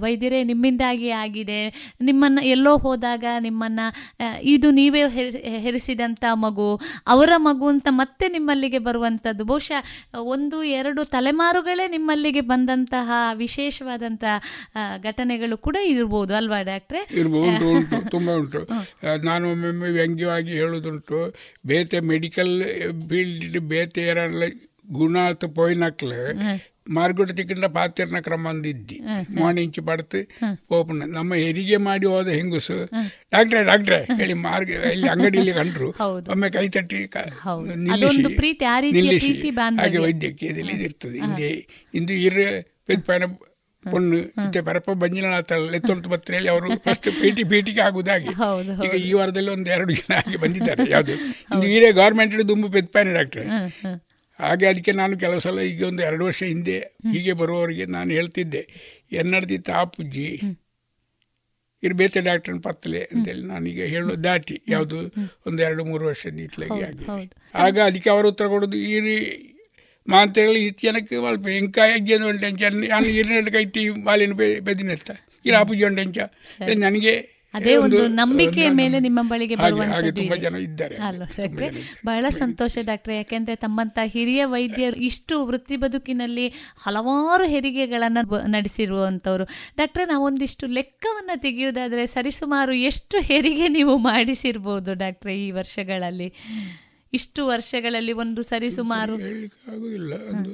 ವೈದ್ಯರೇ, ನಿಮ್ಮಿಂದಾಗಿ ಆಗಿದೆ, ನಿಮ್ಮನ್ನು ಎಲ್ಲೋ ಹೋದಾಗ ನಿಮ್ಮನ್ನು ಇದು ನೀವೇ ಹೆರಿಸಿದಂಥ ಮಗು, ಅವರ ಮಗು ಅಂತ ಮತ್ತೆ ನಿಮ್ಮಲ್ಲಿಗೆ ಬರುವಂಥದ್ದು, ಬಹುಶಃ ಒಂದು ಎರಡು ತಲೆಮಾರುಗಳೇ ನಿಮ್ಮಲ್ಲಿಗೆ ಬಂದಂತಹ ವಿಶೇಷವಾದಂಥ ಘಟನೆಗಳು ಕೂಡ ಇರ್ಬೋದು ಅಲ್ವಾ ಡಾಕ್ಟ್ರೆ? ಇರ್ಬೋದು, ತುಂಬ ಉಂಟು. ನಾನು ಒಮ್ಮೊಮ್ಮೆ ವ್ಯಂಗ್ಯವಾಗಿ ಹೇಳೋದುಂಟು, ಬೇತೆ ಮೆಡಿಕಲ್ ಫೀಲ್ಡ್ ಬೇತೆ ಏರಲ್ಲ ಗುಣ ಅಂತ ಪೋಯ್ನಕ್ಲೆ ಮಾರ್ಗುಟ ತಿಕ್ಕಿಂಡ ಪಾತ್ರೆನ ಕ್ರಮ ಅಂದಿದ್ದಿ ಮಾರ್ನಿಂಚ್ ಪಡ್ತು ಓಪನ್ ನಮ್ಮ ಹೆರಿಗೆ ಮಾಡಿ ಹೋದ ಹೆಂಗಸು ಡಾಕ್ಟ್ರೆ ಡಾಕ್ಟ್ರೆ ಹೇಳಿ ಮಾರ್ಗ ಇಲ್ಲಿ ಅಂಗಡಿಯಲ್ಲಿ ಕಂಡ್ರು, ಒಮ್ಮೆ ಕೈ ತಟ್ಟಿ ನಿಲ್ಲಿಸಿ. ಹಾಗೆ ವೈದ್ಯಕೀಯದಲ್ಲಿ ಇದಿರ್ತದೆ. ಹಿಂದೆ ಇಂದು ಇರ ಪೊಣ್ಣು ಮತ್ತೆ ಪರಪ್ಪ ಬಂಜಿನಾಥ ಎತ್ತೊಂದು ಪತ್ರೆಯಲ್ಲಿ ಅವರು ಫಸ್ಟ್ ಪೇಟಿ ಪೇಟಿಗೆ ಆಗುದಾಗಿ ಈಗ ಈ ವಾರದಲ್ಲಿ ಒಂದು ಎರಡು ಜನ ಹಾಗೆ ಬಂದಿದ್ದಾರೆ. ಯಾವುದು ಇಂದು ಈರೇ ಗೌರ್ಮೆಂಟ್ ದುಂಬು ಪೆದ್ಪಾನೆ ಡಾಕ್ಟ್ರೆ. ಹಾಗೆ ಅದಕ್ಕೆ ನಾನು ಕೆಲವು ಸಲ ಈಗ ಒಂದು ಎರಡು ವರ್ಷ ಹಿಂದೆ ಹೀಗೆ ಬರುವವರಿಗೆ ನಾನು ಹೇಳ್ತಿದ್ದೆ, ಎನ್ನಡ್ದಿತ್ತು ಆಪುಜ್ಜಿ ಇರ್ಬೇತೆ ಡಾಕ್ಟರ್ ಪತ್ತಲೆ ಅಂತೇಳಿ ನಾನೀಗ ಹೇಳೋ ದಾಟಿ. ಯಾವುದು ಒಂದು ಎರಡು ಮೂರು ವರ್ಷದ ಇತ್ಲಾಗಿ ಆಗಿ ಆಗ ಅದಕ್ಕೆ ಅವರು ಉತ್ತರ ಕೊಡೋದು ಈ ಮಾಂತೇಳಿ ಇತ್ತು ಜನಕ್ಕೆ ಒಲ್ಪ ಹೆಂಕಾಯಿ ಅಜ್ಜಿ ಒಂದು ಒಂಟೆ ಅಂಚ ನಾನು ಇರ್ನಡ್ ಕೈಟಿ ಬಾಲಿನ ಬೆದಿನತ್ತ ಇರ ಆಪುಜಿ ಒಂಟೆ ಅಂಚ ನನಗೆ ಅದೇ ಒಂದು ನಂಬಿಕೆಯ ಮೇಲೆ ನಿಮ್ಮ ಬಳಿಗೆ ಬರುವಂತದ್ದು. ಬಹಳ ಸಂತೋಷ ಡಾಕ್ಟ್ರೆ, ಯಾಕೆಂದ್ರೆ ತಮ್ಮಂತ ಹಿರಿಯ ವೈದ್ಯರು ಇಷ್ಟು ವೃತ್ತಿ ಬದುಕಿನಲ್ಲಿ ಹಲವಾರು ಹೆರಿಗೆಗಳನ್ನು ನಡೆಸಿರುವಂಥವ್ರು. ಡಾಕ್ಟ್ರೆ, ನಾವೊಂದಿಷ್ಟು ಲೆಕ್ಕವನ್ನು ತೆಗೆಯುವುದಾದ್ರೆ ಸರಿಸುಮಾರು ಎಷ್ಟು ಹೆರಿಗೆ ನೀವು ಮಾಡಿಸಿರ್ಬೋದು ಡಾಕ್ಟ್ರೆ ಈ ವರ್ಷಗಳಲ್ಲಿ, ಇಷ್ಟು ವರ್ಷಗಳಲ್ಲಿ? ಒಂದು ಸರಿ ಸುಮಾರು ಆಗುದಿಲ್ಲ, ಒಂದು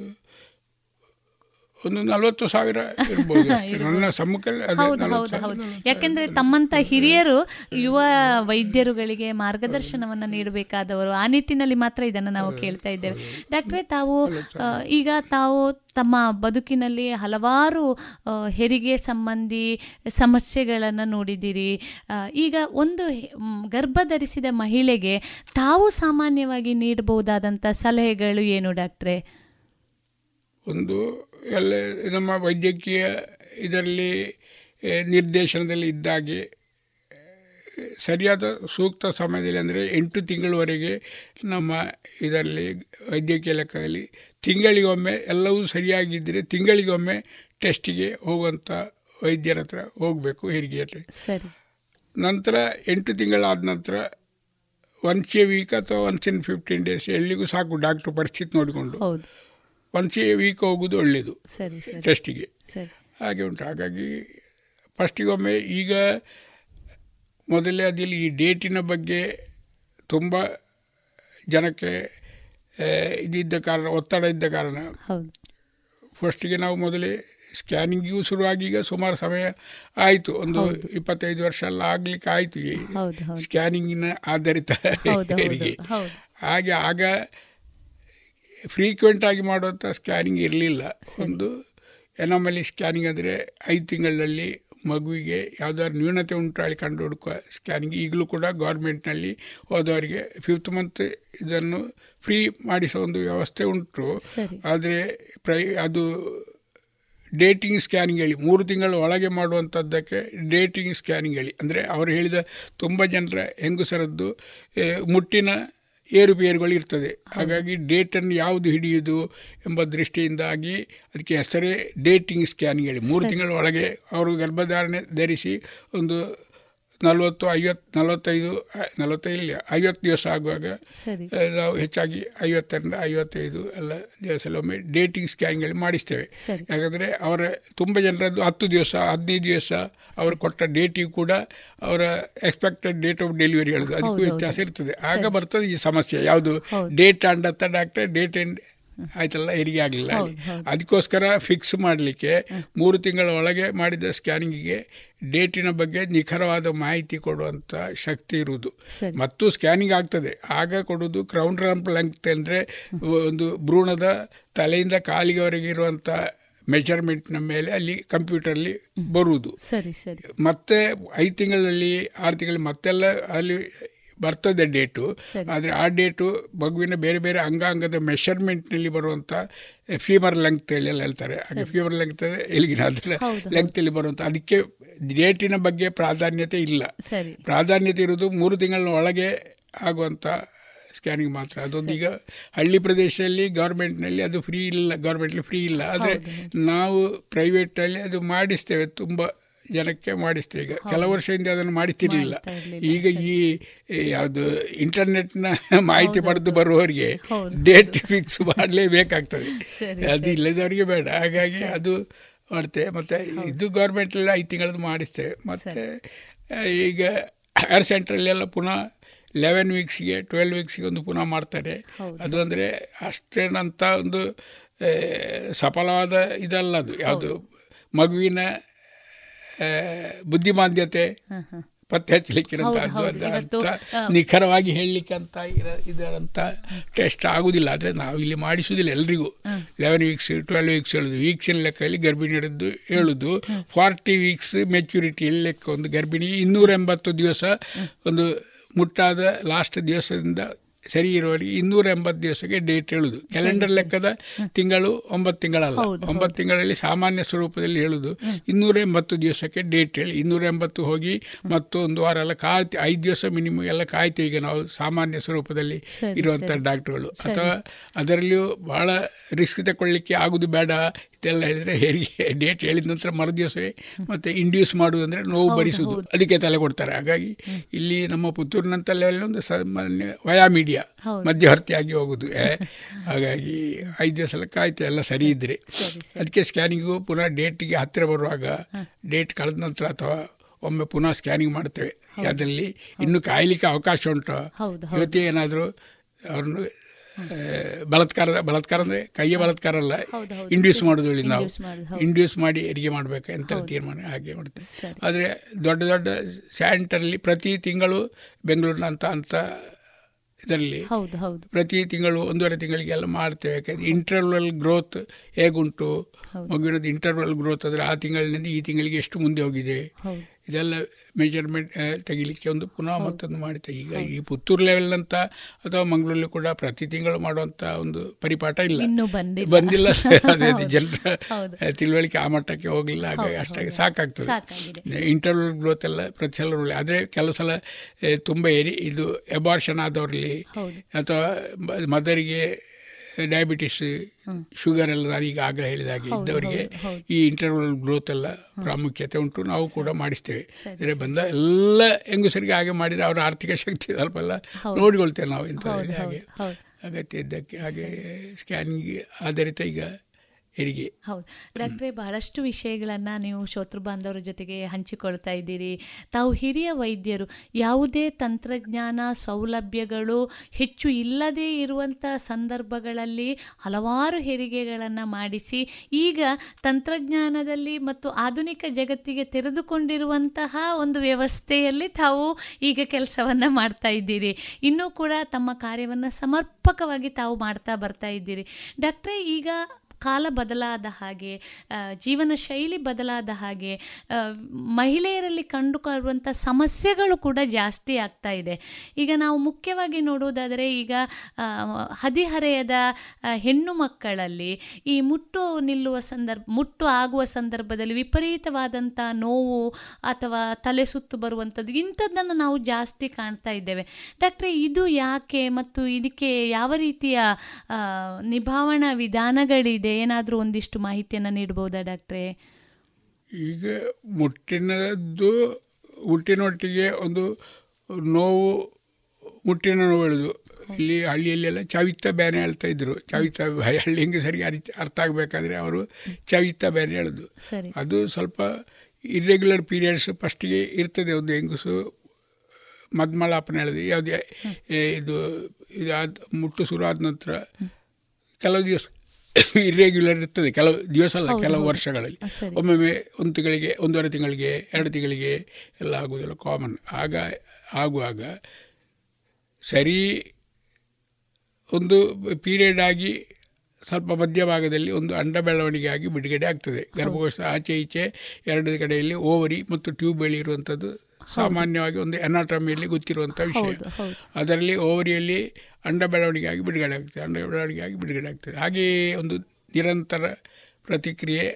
ಒಂದು ನಲವತ್ತು ಸಾವಿರ ಇರಬಹುದು ಸಮ್ಮುಖದಲ್ಲಿ. ಹೌದು ಹೌದು ಹೌದು, ಯಾಕೆಂದ್ರೆ ತಮ್ಮಂತ ಹಿರಿಯರು ಯುವ ವೈದ್ಯರುಗಳಿಗೆ ಮಾರ್ಗದರ್ಶನವನ್ನು ನೀಡಬೇಕಾದವರು. ಆ ನಿಟ್ಟಿನಲ್ಲಿ ಮಾತ್ರ ಇದನ್ನು ನಾವು ಕೇಳ್ತಾ ಇದ್ದೇವೆ. ಡಾಕ್ಟ್ರೆ, ತಾವು ಈಗ ತಾವು ತಮ್ಮ ಬದುಕಿನಲ್ಲಿ ಹಲವಾರು ಹೆರಿಗೆ ಸಂಬಂಧಿ ಸಮಸ್ಯೆಗಳನ್ನು ನೋಡಿದ್ದೀರಿ. ಈಗ ಒಂದು ಗರ್ಭ ಧರಿಸಿದ ಮಹಿಳೆಗೆ ತಾವು ಸಾಮಾನ್ಯವಾಗಿ ನೀಡಬಹುದಾದಂಥ ಸಲಹೆಗಳು ಏನು ಡಾಕ್ಟ್ರೆ? ಒಂದು ಎಲ್ಲ ನಮ್ಮ ವೈದ್ಯಕೀಯ ಇದರಲ್ಲಿ ನಿರ್ದೇಶನದಲ್ಲಿ ಇದ್ದಾಗೆ ಸರಿಯಾದ ಸೂಕ್ತ ಸಮಯದಲ್ಲಿ, ಅಂದರೆ ಎಂಟು ತಿಂಗಳವರೆಗೆ ನಮ್ಮ ಇದರಲ್ಲಿ ವೈದ್ಯಕೀಯ ಲೆಕ್ಕದಲ್ಲಿ ತಿಂಗಳಿಗೊಮ್ಮೆ ಎಲ್ಲವೂ ಸರಿಯಾಗಿದ್ದರೆ ತಿಂಗಳಿಗೊಮ್ಮೆ ಟೆಸ್ಟಿಗೆ ಹೋಗುವಂಥ ವೈದ್ಯರ ಹತ್ರ ಹೋಗಬೇಕು ಹೆರಿಗೆ ಸರಿ. ನಂತರ ಎಂಟು ತಿಂಗಳಾದ ನಂತರ ಒನ್ಸ್ ಎ ವೀಕ್ ಅಥವಾ ಒನ್ಸ್ ಇನ್ ಫಿಫ್ಟೀನ್ ಡೇಸ್ ಎಲ್ಲಿಗೂ ಸಾಕು, ಡಾಕ್ಟ್ರು ಪರಿಸ್ಥಿತಿ ನೋಡಿಕೊಂಡು ಒನ್ಸ್ ಎ ವೀಕ್ ಹೋಗೋದು ಒಳ್ಳೆಯದು ಟೆಸ್ಟಿಗೆ. ಹಾಗೆ ಉಂಟು. ಹಾಗಾಗಿ ಫಸ್ಟಿಗೊಮ್ಮೆ ಈಗ ಮೊದಲೇ ಅದಿಲ್ಲಿ ಈ ಡೇಟಿನ ಬಗ್ಗೆ ತುಂಬ ಜನಕ್ಕೆ ಇದಿದ್ದ ಕಾರಣ, ಒತ್ತಡ ಇದ್ದ ಕಾರಣ ಫಸ್ಟಿಗೆ ನಾವು ಮೊದಲೇ ಸ್ಕ್ಯಾನಿಂಗಿಗೂ ಶುರುವಾಗಿ ಈಗ ಸುಮಾರು ಸಮಯ ಆಯಿತು, ಒಂದು ಇಪ್ಪತ್ತೈದು ವರ್ಷ ಎಲ್ಲ ಆಗಲಿಕ್ಕೆ ಆಯಿತು ಈ ಸ್ಕ್ಯಾನಿಂಗಿನ ಆಧಾರಿತ ಹೆರಿಗೆ. ಹಾಗೆ ಆಗ ಫ್ರೀಕ್ವೆಂಟಾಗಿ ಮಾಡುವಂಥ ಸ್ಕ್ಯಾನಿಂಗ್ ಇರಲಿಲ್ಲ. ಒಂದು ಎನಮಲಿ ಸ್ಕ್ಯಾನಿಂಗ್ ಅಂದರೆ ಐದು ತಿಂಗಳಲ್ಲಿ ಮಗುವಿಗೆ ಯಾವುದಾದ್ರು ನ್ಯೂನತೆ ಉಂಟಾಳಿ ಕಂಡು ಹುಡುಕುವ ಸ್ಕ್ಯಾನಿಂಗ್ ಈಗಲೂ ಕೂಡ ಗೌರ್ಮೆಂಟ್ನಲ್ಲಿ ಹೋದವರಿಗೆ ಫಿಫ್ತ್ ಮಂತ್ ಇದನ್ನು ಫ್ರೀ ಮಾಡಿಸೋ ಒಂದು ವ್ಯವಸ್ಥೆ ಉಂಟು. ಆದರೆ ಪ್ರೈ ಅದು ಡೇಟಿಂಗ್ ಸ್ಕ್ಯಾನಿಂಗ್ ಹೇಳಿ ಮೂರು ತಿಂಗಳ ಒಳಗೆ ಮಾಡುವಂಥದ್ದಕ್ಕೆ ಡೇಟಿಂಗ್ ಸ್ಕ್ಯಾನಿಂಗ್ ಹೇಳಿ, ಅಂದರೆ ಅವರು ಹೇಳಿದ ತುಂಬ ಜನರ ಹೆಂಗಸರದ್ದು ಮುಟ್ಟಿನ ಏರುಪೇರುಗಳು ಇರ್ತದೆ. ಹಾಗಾಗಿ ಡೇಟನ್ನು ಯಾವುದು ಹಿಡಿಯುವುದು ಎಂಬ ದೃಷ್ಟಿಯಿಂದಾಗಿ ಅದಕ್ಕೆ ಹೆಸರೇ ಡೇಟಿಂಗ್ ಸ್ಕ್ಯಾನಿಂಗ್ ಹೇಳಿ ಮೂರು ತಿಂಗಳ ಒಳಗೆ ಅವರು ಗರ್ಭಧಾರಣೆ ಧರಿಸಿ ಒಂದು ನಲವತ್ತು ಐವತ್ತು ನಲವತ್ತೈದು ನಲವತ್ತೈದು ಇಲ್ಲ ಐವತ್ತು ದಿವಸ ಆಗುವಾಗ ನಾವು ಹೆಚ್ಚಾಗಿ ಐವತ್ತರಿಂದ ಐವತ್ತೈದು ಎಲ್ಲ ದಿವಸಲ್ಲೊಮ್ಮೆ ಡೇಟಿಂಗ್ ಸ್ಕ್ಯಾನಿಂಗಲ್ಲಿ ಮಾಡಿಸ್ತೇವೆ. ಯಾಕಂದರೆ ಅವರ ತುಂಬ ಜನರದ್ದು ಹತ್ತು ದಿವಸ ಹದಿನೈದು ದಿವಸ ಅವರು ಕೊಟ್ಟ ಡೇಟಿಗೆ ಕೂಡ ಅವರ ಎಕ್ಸ್ಪೆಕ್ಟೆಡ್ ಡೇಟ್ ಆಫ್ ಡೆಲಿವರಿ ಹೇಳೋದು ಅದಕ್ಕೂ ವ್ಯತ್ಯಾಸ ಇರ್ತದೆ. ಆಗ ಬರ್ತದೆ ಈ ಸಮಸ್ಯೆ, ಯಾವುದು ಡೇಟ್ ಆ್ಯಂಡ್ ಅತ್ತ ಡಾಕ್ಟ್ರೆ ಡೇಟ್ ಆ್ಯಂಡ್ ಆಯ್ತಲ್ಲ ಹೆರಿಗೆ ಆಗಲಿಲ್ಲ. ಅದಕ್ಕೋಸ್ಕರ ಫಿಕ್ಸ್ ಮಾಡಲಿಕ್ಕೆ ಮೂರು ತಿಂಗಳ ಒಳಗೆ ಮಾಡಿದ ಸ್ಕ್ಯಾನಿಂಗಿಗೆ ಡೇಟಿನ ಬಗ್ಗೆ ನಿಖರವಾದ ಮಾಹಿತಿ ಕೊಡುವಂಥ ಶಕ್ತಿ ಇರುವುದು. ಮತ್ತು ಸ್ಕ್ಯಾನಿಂಗ್ ಆಗ್ತದೆ ಆಗ ಕೊಡೋದು ಕ್ರೌನ್ ರಂಪ್ ಲೆಂತ್, ಅಂದರೆ ಒಂದು ಭ್ರೂಣದ ತಲೆಯಿಂದ ಕಾಲಿಗೆವರೆಗೆ ಇರುವಂಥ ಮೆಜರ್ಮೆಂಟ್ನ ಮೇಲೆ ಅಲ್ಲಿ ಕಂಪ್ಯೂಟರ್ಲಿ ಬರುವುದು. ಸರಿ ಸರಿ. ಮತ್ತೆ ಐದು ತಿಂಗಳಲ್ಲಿ ಆರು ತಿಂಗಳಲ್ಲಿ ಮತ್ತೆಲ್ಲ ಅಲ್ಲಿ ಬರ್ತದೆ ಡೇಟು. ಆದರೆ ಆ ಡೇಟು ಮಗುವಿನ ಬೇರೆ ಬೇರೆ ಅಂಗಾಂಗದ ಮೆಷರ್ಮೆಂಟ್ನಲ್ಲಿ ಬರುವಂಥ ಫೀವರ್ ಲೆಂಗ್ತ್ ಹೇಳಿ ಎಲ್ಲ ಹೇಳ್ತಾರೆ. ಹಾಗೆ ಫೀವರ್ ಲೆಂಗ್ತ್ ಎಲ್ಲಿಗಿನ ಅದರ ಲೆಂಗ್ತಲ್ಲಿ ಬರುವಂಥ, ಅದಕ್ಕೆ ಡೇಟಿನ ಬಗ್ಗೆ ಪ್ರಾಧಾನ್ಯತೆ ಇಲ್ಲ. ಪ್ರಾಧಾನ್ಯತೆ ಇರೋದು ಮೂರು ತಿಂಗಳ ಒಳಗೆ ಆಗುವಂಥ ಸ್ಕ್ಯಾನಿಂಗ್ ಮಾತ್ರ. ಅದೊಂದು ಈಗ ಹಳ್ಳಿ ಪ್ರದೇಶದಲ್ಲಿ ಗೌರ್ಮೆಂಟ್ನಲ್ಲಿ ಅದು ಫ್ರೀ ಇಲ್ಲ, ಗೌರ್ಮೆಂಟ್ಲಿ ಫ್ರೀ ಇಲ್ಲ. ಆದರೆ ನಾವು ಪ್ರೈವೇಟಲ್ಲಿ ಅದು ಮಾಡಿಸ್ತೇವೆ, ತುಂಬ ಜನಕ್ಕೆ ಮಾಡಿಸ್ತೇವೆ. ಈಗ ಕೆಲವು ವರ್ಷದಿಂದ ಅದನ್ನು ಮಾಡ್ತಿರಲಿಲ್ಲ. ಈಗ ಈ ಯಾವುದು ಇಂಟರ್ನೆಟ್ನ ಮಾಹಿತಿ ಪಡೆದು ಬರುವವರಿಗೆ ಡೇಟ್ ಫಿಕ್ಸ್ ಮಾಡಲೇಬೇಕಾಗ್ತದೆ, ಅದು ಇಲ್ಲದವರಿಗೆ ಬೇಡ. ಹಾಗಾಗಿ ಅದು ಮಾಡ್ತೇವೆ. ಮತ್ತು ಇದು ಗೌರ್ಮೆಂಟಲ್ಲಿ ಐದು ತಿಂಗಳದ್ದು ಮಾಡಿಸ್ತೇವೆ. ಮತ್ತು ಈಗ ಹೈಯರ್ ಸೆಂಟ್ರಲ್ಲೆಲ್ಲ ಪುನಃ ಲೆವೆನ್ ವೀಕ್ಸ್ಗೆ ಟ್ವೆಲ್ವ್ ವೀಕ್ಸಿಗೆ ಒಂದು ಪುನಃ ಮಾಡ್ತಾರೆ. ಅದು ಅಂದರೆ ಅಷ್ಟೇನಂತ ಒಂದು ಸಫಲವಾದ ಇದಲ್ಲ. ಅದು ಯಾವುದು ಮಗುವಿನ ಬುದ್ಧಿಮಾಂದ್ಯತೆ ಪತ್ತೆ ಹಚ್ಚಲಿಕ್ಕಿರೋಂಥ ನಿಖರವಾಗಿ ಹೇಳಲಿಕ್ಕೆ ಅಂತ ಇದರಂಥ ಟೆಸ್ಟ್ ಆಗೋದಿಲ್ಲ. ಆದರೆ ನಾವು ಇಲ್ಲಿ ಮಾಡಿಸೋದಿಲ್ಲ ಎಲ್ರಿಗೂ. ಲೆವೆನ್ ವೀಕ್ಸ್ ಟ್ವೆಲ್ವ್ ವೀಕ್ಸ್ ಹೇಳೋದು, ವೀಕ್ಸಿನ ಲೆಕ್ಕದಲ್ಲಿ ಗರ್ಭಿಣಿಯರದ್ದು ಹೇಳೋದು. ಫಾರ್ಟಿ ವೀಕ್ಸ್ ಮೆಚ್ಯೂರಿಟಿಯಲ್ಲಿ ಲೆಕ್ಕ ಒಂದು ಗರ್ಭಿಣಿ ಇನ್ನೂರ ಎಂಬತ್ತು ದಿವಸ ಒಂದು ಮುಟ್ಟಾದ ಲಾಸ್ಟ್ ದಿವಸದಿಂದ ಸರಿ ಇರುವವರಿಗೆ ಇನ್ನೂರ ಎಂಬತ್ತು ದಿವಸಕ್ಕೆ ಡೇಟ್ ಹೇಳುವುದು. ಕ್ಯಾಲೆಂಡರ್ ಲೆಕ್ಕದ ತಿಂಗಳು ಒಂಬತ್ತು ತಿಂಗಳಲ್ಲ, ಒಂಬತ್ತು ತಿಂಗಳಲ್ಲಿ ಸಾಮಾನ್ಯ ಸ್ವರೂಪದಲ್ಲಿ ಹೇಳುವುದು ಇನ್ನೂರ ಎಂಬತ್ತು ದಿವಸಕ್ಕೆ ಡೇಟ್ ಹೇಳಿ. ಇನ್ನೂರ ಎಂಬತ್ತು ಹೋಗಿ ಮತ್ತು ಒಂದು ವಾರ ಎಲ್ಲ ಕಾಯ್ತು, ಐದು ದಿವಸ ಮಿನಿಮಮ್ ಎಲ್ಲ ಕಾಯ್ತು. ಈಗ ನಾವು ಸಾಮಾನ್ಯ ಸ್ವರೂಪದಲ್ಲಿ ಇರುವಂಥ ಡಾಕ್ಟ್ರುಗಳು ಅಥವಾ ಅದರಲ್ಲಿಯೂ ಭಾಳ ರಿಸ್ಕ್ ತಗೊಳ್ಳಿಕ್ಕೆ ಆಗೋದು ಬೇಡ ಇದೆಲ್ಲ ಹೇಳಿದರೆ ಹೆರಿಗೆ ಡೇಟ್ ಹೇಳಿದ ನಂತರ ಮರು ದಿವಸವೇ ಮತ್ತು ಇಂಡ್ಯೂಸ್ ಮಾಡುವುದಂದರೆ ನೋವು ಭರಿಸುವುದು, ಅದಕ್ಕೆ ತಲೆ ಕೊಡ್ತಾರೆ. ಹಾಗಾಗಿ ಇಲ್ಲಿ ನಮ್ಮ ಪುತ್ತೂರಿನಂಥ ಲೆವೆಲೊಂದು ಸಾಮಾನ್ಯ ವಯಾ ಮೀಡಿಯಾ ಮಧ್ಯವರ್ತಿಯಾಗಿ ಹೋಗೋದು. ಹಾಗಾಗಿ ಐದು ದಿವಸ ಕಾಯ್ತು ಎಲ್ಲ ಸರಿ ಇದ್ದರೆ. ಅದಕ್ಕೆ ಸ್ಕ್ಯಾನಿಂಗು ಪುನಃ ಡೇಟಿಗೆ ಹತ್ತಿರ ಬರುವಾಗ, ಡೇಟ್ ಕಳೆದ ನಂತರ ಅಥವಾ ಒಮ್ಮೆ ಪುನಃ ಸ್ಕ್ಯಾನಿಂಗ್ ಮಾಡ್ತೇವೆ. ಅದರಲ್ಲಿ ಇನ್ನೂ ಕಾಯಲಿಕ್ಕೆ ಅವಕಾಶ ಉಂಟು. ಇವತ್ತೇ ಏನಾದರೂ ಅವ್ರನ್ನು ಬಲಾತ್ಕಾರ ಬಲಾತ್ಕಾರ ಅಂದರೆ ಕೈಯ ಬಲಾತ್ಕಾರ ಅಲ್ಲ, ಇಂಡ್ಯೂಸ್ ಮಾಡೋದು ಹೇಳಿ ನಾವು ಇಂಡ್ಯೂಸ್ ಮಾಡಿ ಹೆರಿಗೆ ಮಾಡಬೇಕು ಅಂತ ತೀರ್ಮಾನ ಹಾಗೆ ಮಾಡ್ತೇವೆ. ಆದರೆ ದೊಡ್ಡ ದೊಡ್ಡ ಸೆಂಟರಲ್ಲಿ ಪ್ರತಿ ತಿಂಗಳು ಬೆಂಗಳೂರಿನಂಥ ಅಂಥ ಇದರಲ್ಲಿ ಪ್ರತಿ ತಿಂಗಳು ಒಂದೂವರೆ ತಿಂಗಳಿಗೆಲ್ಲ ಮಾಡ್ತೇವೆ. ಯಾಕೆಂದರೆ ಇಂಟರ್ವಲ್ ಗ್ರೋತ್ ಹೇಗುಂಟು ಮಗುವಿನದ್ದು, ಇಂಟರ್ವಲ್ ಗ್ರೋತ್ ಅಂದರೆ ಆ ತಿಂಗಳಿನಿಂದ ಈ ತಿಂಗಳಿಗೆ ಎಷ್ಟು ಮುಂದೆ ಹೋಗಿದೆ, ಇದೆಲ್ಲ ಮೆಜರ್ಮೆಂಟ್ ತೆಗಿಲಿಕ್ಕೆ ಒಂದು ಪುನಃ ಮತ್ತೊಂದು ಮಾಡ್ತೇವೆ. ಈಗ ಈ ಪುತ್ತೂರು ಲೆವೆಲ್ನಂತ ಅಥವಾ ಮಂಗಳೂರಲ್ಲಿ ಕೂಡ ಪ್ರತಿ ತಿಂಗಳು ಮಾಡುವಂಥ ಒಂದು ಪರಿಪಾಠ ಇಲ್ಲ, ಬಂದಿಲ್ಲ. ಅದೇ ಜನರ ತಿಳುವಳಿಕೆ ಆ ಮಟ್ಟಕ್ಕೆ ಹೋಗಲಿಲ್ಲ. ಹಾಗಾಗಿ ಅಷ್ಟಾಗಿ ಸಾಕಾಗ್ತದೆ ಇಂಟರ್ವಲ್ ಗ್ರೋತ್ ಎಲ್ಲ ಪ್ರತಿ ಸಲ. ಆದರೆ ಕೆಲವು ಸಲ ತುಂಬ ಏರಿ ಇದು ಎಬಾರ್ಷನ್ ಆದವರಲ್ಲಿ ಅಥವಾ ಮದರಿಗೆ ಡಯಾಬಿಟಿಸ್, ಶುಗರ್ ಎಲ್ಲ ನಾನೀಗ ಆಗಲೇ ಹೇಳಿದಾಗೆ ಇದ್ದವರಿಗೆ ಈ ಇಂಟರ್ವಲ್ ಗ್ರೋತ್ ಎಲ್ಲ ಪ್ರಾಮುಖ್ಯತೆ ಉಂಟು. ನಾವು ಕೂಡ ಮಾಡಿಸ್ತೇವೆ. ಅಂದರೆ ಬಂದ ಎಲ್ಲ ಹೆಂಗಸರಿಗೆ ಹಾಗೆ ಮಾಡಿದರೆ ಅವರ ಆರ್ಥಿಕ ಶಕ್ತಿ ಸ್ವಲ್ಪ ಎಲ್ಲ ನೋಡಿಕೊಳ್ತೇವೆ ನಾವು ಇಂಥದ್ರಲ್ಲಿ. ಹಾಗೆ ಅಗತ್ಯ ಇದ್ದಕ್ಕೆ ಹಾಗೆ ಸ್ಕ್ಯಾನಿಂಗ್ ಆಧಾರಿತ ಈಗ ಹೆರಿಗೆ. ಹೌದು ಡಾಕ್ಟ್ರೇ, ಬಹಳಷ್ಟು ವಿಷಯಗಳನ್ನು ನೀವು ಶ್ರೋತೃ ಬಾಂಧವರ ಜೊತೆಗೆ ಹಂಚಿಕೊಳ್ತಾ ಇದ್ದೀರಿ. ತಾವು ಹಿರಿಯ ವೈದ್ಯರು, ಯಾವುದೇ ತಂತ್ರಜ್ಞಾನ ಸೌಲಭ್ಯಗಳು ಹೆಚ್ಚು ಇಲ್ಲದೇ ಇರುವಂಥ ಸಂದರ್ಭಗಳಲ್ಲಿ ಹಲವಾರು ಹೆರಿಗೆಗಳನ್ನು ಮಾಡಿಸಿ, ಈಗ ತಂತ್ರಜ್ಞಾನದಲ್ಲಿ ಮತ್ತು ಆಧುನಿಕ ಜಗತ್ತಿಗೆ ತೆರೆದುಕೊಂಡಿರುವಂತಹ ಒಂದು ವ್ಯವಸ್ಥೆಯಲ್ಲಿ ತಾವು ಈಗ ಕೆಲಸವನ್ನು ಮಾಡ್ತಾ ಇದ್ದೀರಿ. ಇನ್ನೂ ಕೂಡ ತಮ್ಮ ಕಾರ್ಯವನ್ನು ಸಮರ್ಪಕವಾಗಿ ತಾವು ಮಾಡ್ತಾ ಬರ್ತಾ ಇದ್ದೀರಿ. ಡಾಕ್ಟ್ರೇ, ಈಗ ಕಾಲ ಬದಲಾದ ಹಾಗೆ, ಜೀವನ ಶೈಲಿ ಬದಲಾದ ಹಾಗೆ ಮಹಿಳೆಯರಲ್ಲಿ ಕಂಡುಕೊಳ್ಳುವಂಥ ಸಮಸ್ಯೆಗಳು ಕೂಡ ಜಾಸ್ತಿ ಆಗ್ತಾ ಇದೆ. ಈಗ ನಾವು ಮುಖ್ಯವಾಗಿ ನೋಡುವುದಾದರೆ ಈಗ ಹದಿಹರೆಯದ ಹೆಣ್ಣು ಮಕ್ಕಳಲ್ಲಿ ಈ ಮುಟ್ಟು ನಿಲ್ಲುವ ಸಂದರ್ಭ ಮುಟ್ಟು ಆಗುವ ಸಂದರ್ಭದಲ್ಲಿ ವಿಪರೀತವಾದಂಥ ನೋವು ಅಥವಾ ತಲೆ ಸುತ್ತು ಬರುವಂಥದ್ದು, ಇಂಥದ್ದನ್ನು ನಾವು ಜಾಸ್ತಿ ಕಾಣ್ತಾ ಇದ್ದೇವೆ. ಡಾಕ್ಟ್ರೆ, ಇದು ಯಾಕೆ ಮತ್ತು ಇದಕ್ಕೆ ಯಾವ ರೀತಿಯ ನಿಭಾವಣಾ ವಿಧಾನಗಳಿದೆ? ಏನಾದರೂ ಒಂದಿಷ್ಟು ಮಾಹಿತಿಯನ್ನು ನೀಡಬಹುದಾ ಡಾಕ್ಟ್ರೇ? ಈಗ ಮುಟ್ಟಿನದ್ದು ಹುಟ್ಟಿನೊಟ್ಟಿಗೆ ಒಂದು ನೋವು, ಮುಟ್ಟಿನ ನೋವು ಹೇಳೋದು. ಇಲ್ಲಿ ಹಳ್ಳಿಯಲ್ಲೆಲ್ಲ ಚವಿತ ಬ್ಯಾನೆ ಹೇಳ್ತಾ ಇದ್ರು. ಚವಿತ ಹಳ್ಳಿ ಹೆಂಗಸರಿಗೆ ಅರ್ಥ ಆಗಬೇಕಾದ್ರೆ ಅವರು ಚವಿತ ಬ್ಯಾನೆ ಹೇಳೋದು. ಅದು ಸ್ವಲ್ಪ ಇರ್ರೆಗ್ಯುಲರ್ ಪೀರಿಯಡ್ಸ್ ಫಸ್ಟಿಗೆ ಇರ್ತದೆ. ಒಂದು ಹೆಂಗಸು ಮದ್ಮಳಾಪನ ಹೇಳಿದೆ ಯಾವುದೇ ಇದು ಇದಾದ ಮುಟ್ಟು ಶುರುವಾದ ನಂತರ ಕೆಲವು ದಿವಸ ಇರ್ರೆಗ್ಯುಲರ್ ಇರ್ತದೆ. ಕೆಲವು ದಿವಸ ಅಲ್ಲ, ಕೆಲವು ವರ್ಷಗಳಲ್ಲಿ ಒಮ್ಮೊಮ್ಮೆ ಒಂದು ತಿಂಗಳಿಗೆ, ಒಂದೂವರೆ ತಿಂಗಳಿಗೆ, ಎರಡು ತಿಂಗಳಿಗೆ ಎಲ್ಲ ಆಗುವುದಿಲ್ಲ, ಕಾಮನ್. ಆಗ ಆಗುವಾಗ ಸರಿ ಒಂದು ಪೀರಿಯಡ್ ಆಗಿ ಸ್ವಲ್ಪ ಮಧ್ಯಭಾಗದಲ್ಲಿ ಒಂದು ಅಂಡ ಬೆಳವಣಿಗೆಯಾಗಿ ಬಿಡುಗಡೆ ಆಗ್ತದೆ. ಗರ್ಭಕೋಶ ಆಚೆ ಈಚೆ ಎರಡು ಕಡೆಯಲ್ಲಿ ಓವರಿ ಮತ್ತು ಟ್ಯೂಬ್ ಬೆಳೆಯಿರುವಂಥದ್ದು ಸಾಮಾನ್ಯವಾಗಿ ಒಂದು ಅನಾಟಮಿಯಲ್ಲಿ ಗೊತ್ತಿರುವಂಥ ವಿಷಯ. ಅದರಲ್ಲಿ ಓವರಿಯಲ್ಲಿ ಅಂಡ ಬೆಳವಣಿಗೆಯಾಗಿ ಬಿಡುಗಡೆ ಆಗ್ತದೆ ಅಂಡ ಬೆಳವಣಿಗೆಯಾಗಿ ಬಿಡುಗಡೆ ಆಗ್ತದೆ. ಹಾಗೆಯೇ ಒಂದು ನಿರಂತರ ಪ್ರತಿಕ್ರಿಯೆ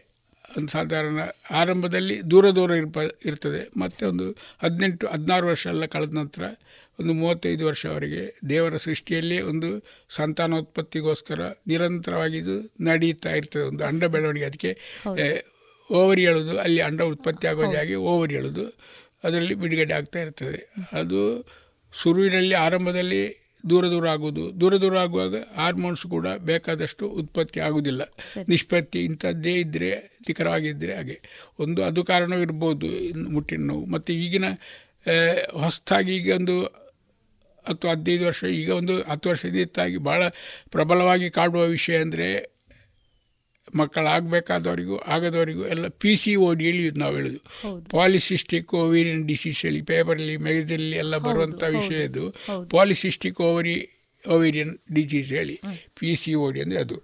ಒಂದು ಸಾಧಾರಣ ಆರಂಭದಲ್ಲಿ ದೂರ ದೂರ ಇರ್ಪ ಇರ್ತದೆ ಮತ್ತು ಒಂದು ಹದಿನೆಂಟು ಹದಿನಾರು ವರ್ಷ ಎಲ್ಲ ಕಳೆದ ನಂತರ ಒಂದು ಮೂವತ್ತೈದು ವರ್ಷವರೆಗೆ ದೇವರ ಸೃಷ್ಟಿಯಲ್ಲಿ ಒಂದು ಸಂತಾನೋತ್ಪತ್ತಿಗೋಸ್ಕರ ನಿರಂತರವಾಗಿ ಇದು ನಡೀತಾ ಇರ್ತದೆ. ಒಂದು ಅಂಡ ಬೆಳವಣಿಗೆ, ಅದಕ್ಕೆ ಓವರಿ ಹೇಳೋದು, ಅಲ್ಲಿ ಅಂಡ ಉತ್ಪತ್ತಿ ಆಗೋದಾಗಿ ಓವರಿ ಹೇಳೋದು, ಅದರಲ್ಲಿ ಬಿಡುಗಡೆ ಆಗ್ತಾ ಇರ್ತದೆ. ಅದು ಶುರುವಿನಲ್ಲಿ ಆರಂಭದಲ್ಲಿ ದೂರ ದೂರ ಆಗೋದು. ದೂರ ದೂರ ಆಗುವಾಗ ಹಾರ್ಮೋನ್ಸ್ ಕೂಡ ಬೇಕಾದಷ್ಟು ಉತ್ಪತ್ತಿ ಆಗೋದಿಲ್ಲ, ನಿಷ್ಪತ್ತಿ ಇಂಥದ್ದೇ ಇದ್ದರೆ, ನಿಖರವಾಗಿದ್ದರೆ. ಹಾಗೆ ಒಂದು ಅದು ಕಾರಣವಿರ್ಬೋದು ಮುಟ್ಟಿನ ನೋವು. ಮತ್ತು ಈಗಿನ ಹೊಸದಾಗಿ ಈಗ ಒಂದು ಹತ್ತು ಹದಿನೈದು ವರ್ಷ ಈಗ ಒಂದು ಹತ್ತು ವರ್ಷದಾಗಿ ಭಾಳ ಪ್ರಬಲವಾಗಿ ಕಾಡುವ ವಿಷಯ ಅಂದರೆ ಮಕ್ಕಳಾಗಬೇಕಾದವರಿಗೂ ಆಗದವರಿಗೂ ಎಲ್ಲ ಪಿ ಸಿ ಓ ಡಿ ಹೇಳಿ ನಾವು ಹೇಳೋದು, ಪಾಲಿಸಿಸ್ಟಿಕ್ ಓವೇರಿಯನ್ ಡಿಸೀಸ್ ಹೇಳಿ ಪೇಪರಲ್ಲಿ ಮೆಗಜಿನಲ್ಲಿ ಎಲ್ಲ ಬರುವಂಥ ವಿಷಯ ಇದು. ಪಾಲಿಸಿಸ್ಟಿಕ್ ಓವರಿ ಓವೇರಿಯನ್ ಡಿಸೀಸ್ ಹೇಳಿ ಪಿ ಸಿ ಓ ಡಿ ಅಂದರೆ ಅದು.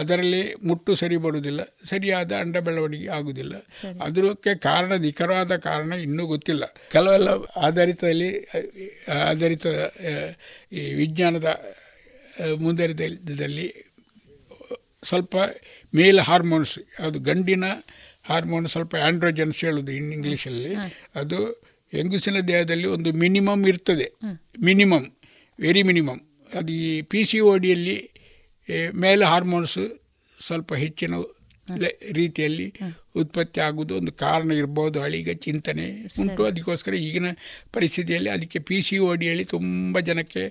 ಅದರಲ್ಲಿ ಮುಟ್ಟು ಸರಿ ಬರುವುದಿಲ್ಲ, ಸರಿಯಾದ ಅಂಡ ಬೆಳವಣಿಗೆ ಆಗುವುದಿಲ್ಲ. ಅದಕ್ಕೆ ಕಾರಣ, ನಿಖರವಾದ ಕಾರಣ ಇನ್ನೂ ಗೊತ್ತಿಲ್ಲ. ಕೆಲವೆಲ್ಲ ಆಧಾರಿತದಲ್ಲಿ ಆಧಾರಿತ ಈ ವಿಜ್ಞಾನದ ಮುಂದುವರಿದಲ್ಲಿ ಸ್ವಲ್ಪ ಮೇಲ್ ಹಾರ್ಮೋನ್ಸ್, ಅದು ಗಂಡಿನ ಹಾರ್ಮೋನ್ ಸ್ವಲ್ಪ ಆ್ಯಂಡ್ರೋಜನ್ಸ್ ಹೇಳೋದು ಇನ್ ಇಂಗ್ಲೀಷಲ್ಲಿ, ಅದು ಹೆಂಗಸಿನ ದೇಹದಲ್ಲಿ ಒಂದು ಮಿನಿಮಮ್ ಇರ್ತದೆ, ಮಿನಿಮಮ್ ವೆರಿ ಮಿನಿಮಮ್. ಅದು ಈ ಪಿ ಸಿ ಓ ಡಿಯಲ್ಲಿ ಮೇಲ್ ಹಾರ್ಮೋನ್ಸ್ ಸ್ವಲ್ಪ ಹೆಚ್ಚಿನ ರೀತಿಯಲ್ಲಿ ಉತ್ಪತ್ತಿ ಆಗೋದು ಒಂದು ಕಾರಣ ಇರ್ಬೋದು. ಹಳಿಗ ಚಿಂತನೆ ಉಂಟು. ಅದಕ್ಕೋಸ್ಕರ ಈಗಿನ ಪರಿಸ್ಥಿತಿಯಲ್ಲಿ ಅದಕ್ಕೆ ಪಿ ಸಿ ಓ ಡಿಯಲ್ಲಿ ತುಂಬ ಜನಕ್ಕೆ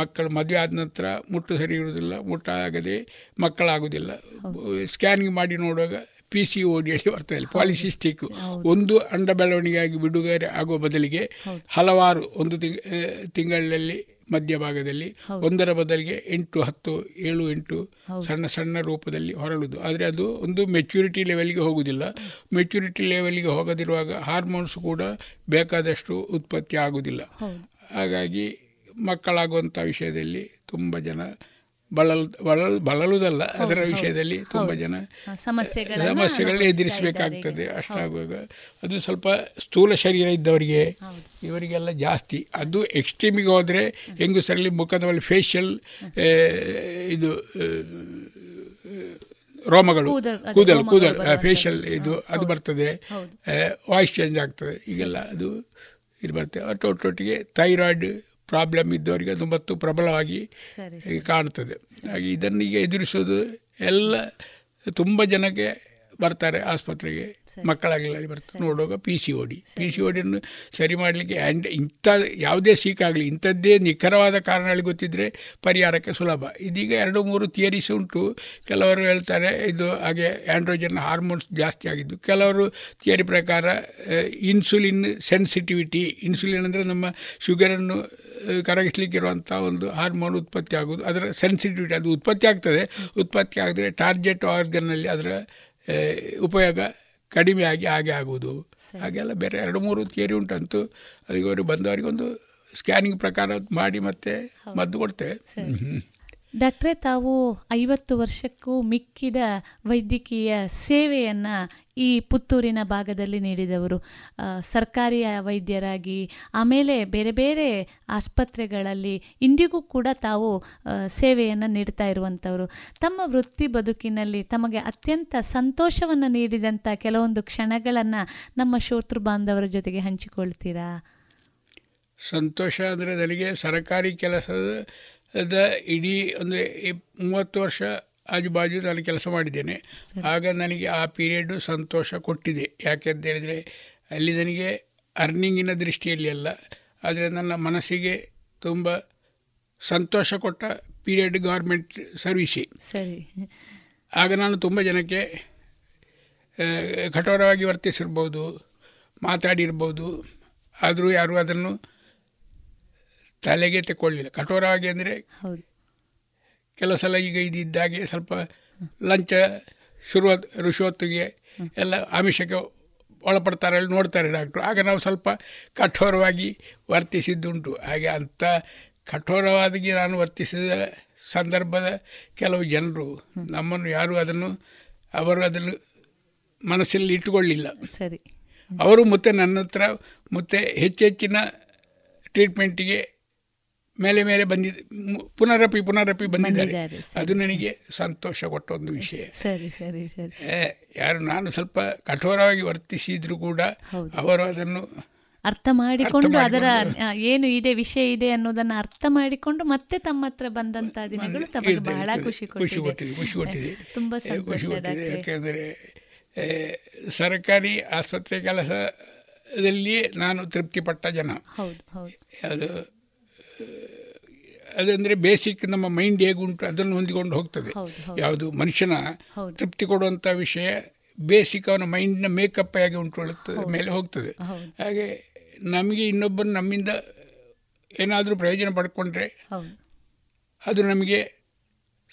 ಮಕ್ಕಳು ಮದುವೆ ಆದ ನಂತರ ಮುಟ್ಟು ಸರಿ ಇರುವುದಿಲ್ಲ, ಮುಟ್ಟಾಗದೆ ಮಕ್ಕಳಾಗೋದಿಲ್ಲ. ಸ್ಕ್ಯಾನಿಂಗ್ ಮಾಡಿ ನೋಡುವಾಗ ಪಿ ಸಿ ಓ ಡಿಯಲ್ಲಿ ಬರ್ತಾ ಇಲ್ಲ, ಪಾಲಿಸಿಸ್ಟಿಕ್. ಒಂದು ಅಂಡ ಬೆಳವಣಿಗೆಯಾಗಿ ಬಿಡುಗಡೆ ಆಗುವ ಬದಲಿಗೆ ಹಲವಾರು ಒಂದು ತಿಂಗ್ ತಿಂಗಳಲ್ಲಿ ಮಧ್ಯಭಾಗದಲ್ಲಿ ಒಂದರ ಬದಲಿಗೆ ಎಂಟು ಹತ್ತು ಏಳು ಎಂಟು ಸಣ್ಣ ಸಣ್ಣ ರೂಪದಲ್ಲಿ ಹೊರಳುವುದು. ಆದರೆ ಅದು ಒಂದು ಮೆಚ್ಯೂರಿಟಿ ಲೆವೆಲ್ಗೆ ಹೋಗುವುದಿಲ್ಲ. ಮೆಚ್ಯೂರಿಟಿ ಲೆವೆಲ್ಗೆ ಹೋಗದಿರುವಾಗ ಹಾರ್ಮೋನ್ಸ್ ಕೂಡ ಬೇಕಾದಷ್ಟು ಉತ್ಪತ್ತಿ ಆಗುವುದಿಲ್ಲ. ಹಾಗಾಗಿ ಮಕ್ಕಳಾಗುವಂಥ ವಿಷಯದಲ್ಲಿ ತುಂಬ ಜನ ಬಳಲು ಬಳಲು ಬಳಲುವುದಲ್ಲ, ಅದರ ವಿಷಯದಲ್ಲಿ ತುಂಬ ಜನ ಸಮಸ್ಯೆಗಳನ್ನ ಎದುರಿಸಬೇಕಾಗ್ತದೆ. ಅಷ್ಟಾಗುವಾಗ ಅದು ಸ್ವಲ್ಪ ಸ್ಥೂಲ ಶರೀರ ಇದ್ದವರಿಗೆ ಇವರಿಗೆಲ್ಲ ಜಾಸ್ತಿ. ಅದು ಎಕ್ಸ್ಟ್ರೀಮಿಗೆ ಹೋದರೆ ಹೆಂಗಸರಲ್ಲಿ ಮುಖದ ಮೇಲೆ ಫೇಶಿಯಲ್ ಇದು ರೋಮಗಳು, ಕೂದಲು ಕೂದಲು ಫೇಶಿಯಲ್ ಇದು ಅದು ಬರ್ತದೆ, ವಾಯ್ಸ್ ಚೇಂಜ್ ಆಗ್ತದೆ, ಈಗೆಲ್ಲ ಅದು ಇದು ಬರ್ತದೆ. ಒಟ್ಟೊಟ್ಟೊಟ್ಟಿಗೆ ಥೈರಾಯ್ಡ್ ಪ್ರಾಬ್ಲಮ್ ಇದ್ದವರಿಗೆ ಅದು ಮತ್ತು ಪ್ರಬಲವಾಗಿ ಕಾಣ್ತದೆ. ಹಾಗೆ ಇದನ್ನು ಈಗ ಎದುರಿಸೋದು ಎಲ್ಲ ತುಂಬ ಜನಕ್ಕೆ ಬರ್ತಾರೆ ಆಸ್ಪತ್ರೆಗೆ, ಮಕ್ಕಳಾಗಲಿ ಬರ್ತಾರೆ. ನೋಡುವಾಗ P C O D P C O ಡಿಯನ್ನು ಸರಿ ಮಾಡಲಿಕ್ಕೆ ಆ್ಯಂಡ್ ಇಂಥ ಯಾವುದೇ ಸೀಕಾಗಲಿ ಇಂಥದ್ದೇ ನಿಖರವಾದ ಕಾರಣಗಳು ಗೊತ್ತಿದ್ದರೆ ಪರಿಹಾರಕ್ಕೆ ಸುಲಭ. ಇದೀಗ ಎರಡು ಮೂರು ಥಿಯರೀಸ್ ಉಂಟು. ಕೆಲವರು ಹೇಳ್ತಾರೆ ಇದು ಹಾಗೆ ಆ್ಯಂಡ್ರೋಜನ್ ಹಾರ್ಮೋನ್ಸ್ ಜಾಸ್ತಿ ಆಗಿದ್ದು, ಕೆಲವರು ಥಿಯರಿ ಪ್ರಕಾರ ಇನ್ಸುಲಿನ್ ಸೆನ್ಸಿಟಿವಿಟಿ, ಇನ್ಸುಲಿನ್ ಅಂದರೆ ನಮ್ಮ ಶುಗರನ್ನು ಕರಗಿಸ್ಲಿಕ್ಕಿರುವಂಥ ಒಂದು ಹಾರ್ಮೋನ್ ಉತ್ಪತ್ತಿ ಆಗೋದು, ಅದರ ಸೆನ್ಸಿಟಿವಿಟಿ ಅದು ಉತ್ಪತ್ತಿ ಆಗ್ತದೆ. ಉತ್ಪತ್ತಿ ಆಗಿದ್ರೆ ಟಾರ್ಗೆಟ್ ಆರ್ಗನ್ನಲ್ಲಿ ಅದರ ಉಪಯೋಗ ಕಡಿಮೆ ಆಗಿ ಹಾಗೆ ಆಗುವುದು. ಹಾಗೆಲ್ಲ ಬೇರೆ ಎರಡು ಮೂರು ಥಿಯರಿ ಉಂಟಂತೂ. ಅದಕ್ಕೆ ಬಂದವರಿಗೆ ಒಂದು ಸ್ಕ್ಯಾನಿಂಗ್ ಪ್ರಕಾರ ಮಾಡಿ ಮತ್ತೆ ಮದ್ದು ಕೊಡ್ತೇವೆ. ಡಾಕ್ಟ್ರೇ, ತಾವು ಐವತ್ತು ವರ್ಷಕ್ಕೂ ಮಿಕ್ಕಿದ ವೈದ್ಯಕೀಯ ಸೇವೆಯನ್ನು ಈ ಪುತ್ತೂರಿನ ಭಾಗದಲ್ಲಿ ನೀಡಿದವರು. ಸರ್ಕಾರಿ ವೈದ್ಯರಾಗಿ ಆಮೇಲೆ ಬೇರೆ ಬೇರೆ ಆಸ್ಪತ್ರೆಗಳಲ್ಲಿ ಇಂದಿಗೂ ಕೂಡ ತಾವು ಸೇವೆಯನ್ನು ನೀಡ್ತಾ ಇರುವಂಥವರು. ತಮ್ಮ ವೃತ್ತಿ ಬದುಕಿನಲ್ಲಿ ತಮಗೆ ಅತ್ಯಂತ ಸಂತೋಷವನ್ನು ನೀಡಿದಂಥ ಕೆಲವೊಂದು ಕ್ಷಣಗಳನ್ನು ನಮ್ಮ ಶ್ರೋತೃ ಬಾಂಧವರ ಜೊತೆಗೆ ಹಂಚಿಕೊಳ್ತೀರಾ? ಸಂತೋಷ ಅಂದರೆ ನನಗೆ ಸರ್ಕಾರಿ ಕೆಲಸದ ಅದ ಇಡೀ ಒಂದು ಮೂವತ್ತು ವರ್ಷ ಆಜುಬಾಜು ನಾನು ಕೆಲಸ ಮಾಡಿದ್ದೇನೆ. ಆಗ ನನಗೆ ಆ ಪೀರಿಯಡ್ಡು ಸಂತೋಷ ಕೊಟ್ಟಿದೆ. ಯಾಕೆಂತೇಳಿದರೆ ಅಲ್ಲಿ ನನಗೆ ಅರ್ನಿಂಗಿನ ದೃಷ್ಟಿಯಲ್ಲಿ ಅಲ್ಲ, ಆದರೆ ನನ್ನ ಮನಸ್ಸಿಗೆ ತುಂಬ ಸಂತೋಷ ಕೊಟ್ಟ ಪೀರಿಯಡ್ ಗೌರ್ಮೆಂಟ್ ಸರ್ವಿಸಿ. ಸರಿ, ಆಗ ನಾನು ತುಂಬ ಜನಕ್ಕೆ ಕಠೋರವಾಗಿ ವರ್ತಿಸಿರ್ಬೋದು, ಮಾತಾಡಿರ್ಬೋದು, ಆದರೂ ಯಾರು ಅದನ್ನು ತಲೆಗೆ ತಗೊಳ್ಳಿಲ್ಲ. ಕಠೋರವಾಗಿ ಅಂದರೆ ಕೆಲವು ಸಲ ಈಗ ಇದಿದ್ದಾಗೆ ಸ್ವಲ್ಪ ಲಂಚ ಶುರುವ ಋಷಿಹೊತ್ತಿಗೆ ಎಲ್ಲ ಆಮಿಷಕ್ಕೆ ಒಳಪಡ್ತಾರೆ, ಅಲ್ಲಿ ನೋಡ್ತಾರೆ ಡಾಕ್ಟ್ರು. ಆಗ ನಾವು ಸ್ವಲ್ಪ ಕಠೋರವಾಗಿ ವರ್ತಿಸಿದ್ದುಂಟು. ಹಾಗೆ ಅಂಥ ಕಠೋರವಾಗಿ ನಾನು ವರ್ತಿಸಿದ ಸಂದರ್ಭದ ಕೆಲವು ಜನರು ನಮ್ಮನ್ನು ಯಾರು ಅದನ್ನು ಅವರು ಅದನ್ನು ಮನಸ್ಸಲ್ಲಿ ಇಟ್ಟುಕೊಳ್ಳಿಲ್ಲ. ಸರಿ, ಅವರು ಮತ್ತೆ ನನ್ನ ಹತ್ರ ಮತ್ತೆ ಹೆಚ್ಚೆಚ್ಚಿನ ಟ್ರೀಟ್ಮೆಂಟಿಗೆ ಮೇಲೆ ಮೇಲೆ ಬಂದಿ ಪುನರಪಿ ಪುನರಪಿ ಬಂದಿದ್ದಾರೆ. ಅದು ನನಗೆ ಸಂತೋಷ ಕೊಟ್ಟ ಒಂದು ವಿಷಯ. ಸರಿ ಸರಿ ಸರಿ ಯಾರು ನಾನು ಸ್ವಲ್ಪ ಕಠೋರವಾಗಿ ವರ್ತಿಸಿದ್ರು ಕೂಡ ಅವರು ಅದನ್ನು ಅರ್ಥ ಮಾಡಿಕೊಂಡು, ಅದರ ಏನು ಇದೆ ವಿಷಯ ಇದೆ ಅನ್ನೋದನ್ನು ಅರ್ಥ ಮಾಡಿಕೊಂಡು ಮತ್ತೆ ತಮ್ಮ ಹತ್ರ ಬಂದಂತಹ ದಿನಗಳು ತಮಗೆ ಬಹಳ ಖುಷಿ ಕೊಟ್ಟಿದೆ. ತುಂಬ ಸಂತೋಷ. ಯಾಕೆಂದರೆ ಸರ್ಕಾರಿ ಆಸ್ಪತ್ರೆ ಕೆಲಸದಲ್ಲಿಯೇ ನಾನು ತೃಪ್ತಿಪಟ್ಟ ಜನ. ಅದು ಅದಂದರೆ ಬೇಸಿಕ್ ನಮ್ಮ ಮೈಂಡ್ ಹೇಗುಂಟು ಅದನ್ನು ಹೊಂದಿಕೊಂಡು ಹೋಗ್ತದೆ. ಯಾವುದು ಮನುಷ್ಯನ ತೃಪ್ತಿ ಕೊಡುವಂಥ ವಿಷಯ ಬೇಸಿಕ್ ಅವನ ಮೈಂಡ್ನ ಮೇಕಪ್ ಆಗಿ ಉಂಟುಕೊಳ್ಳುತ್ತದೆ ಮೇಲೆ ಹೋಗ್ತದೆ. ಹಾಗೆ ನಮಗೆ ಇನ್ನೊಬ್ಬರು ನಮ್ಮಿಂದ ಏನಾದರೂ ಪ್ರಯೋಜನ ಪಡ್ಕೊಂಡ್ರೆ ಅದು ನಮಗೆ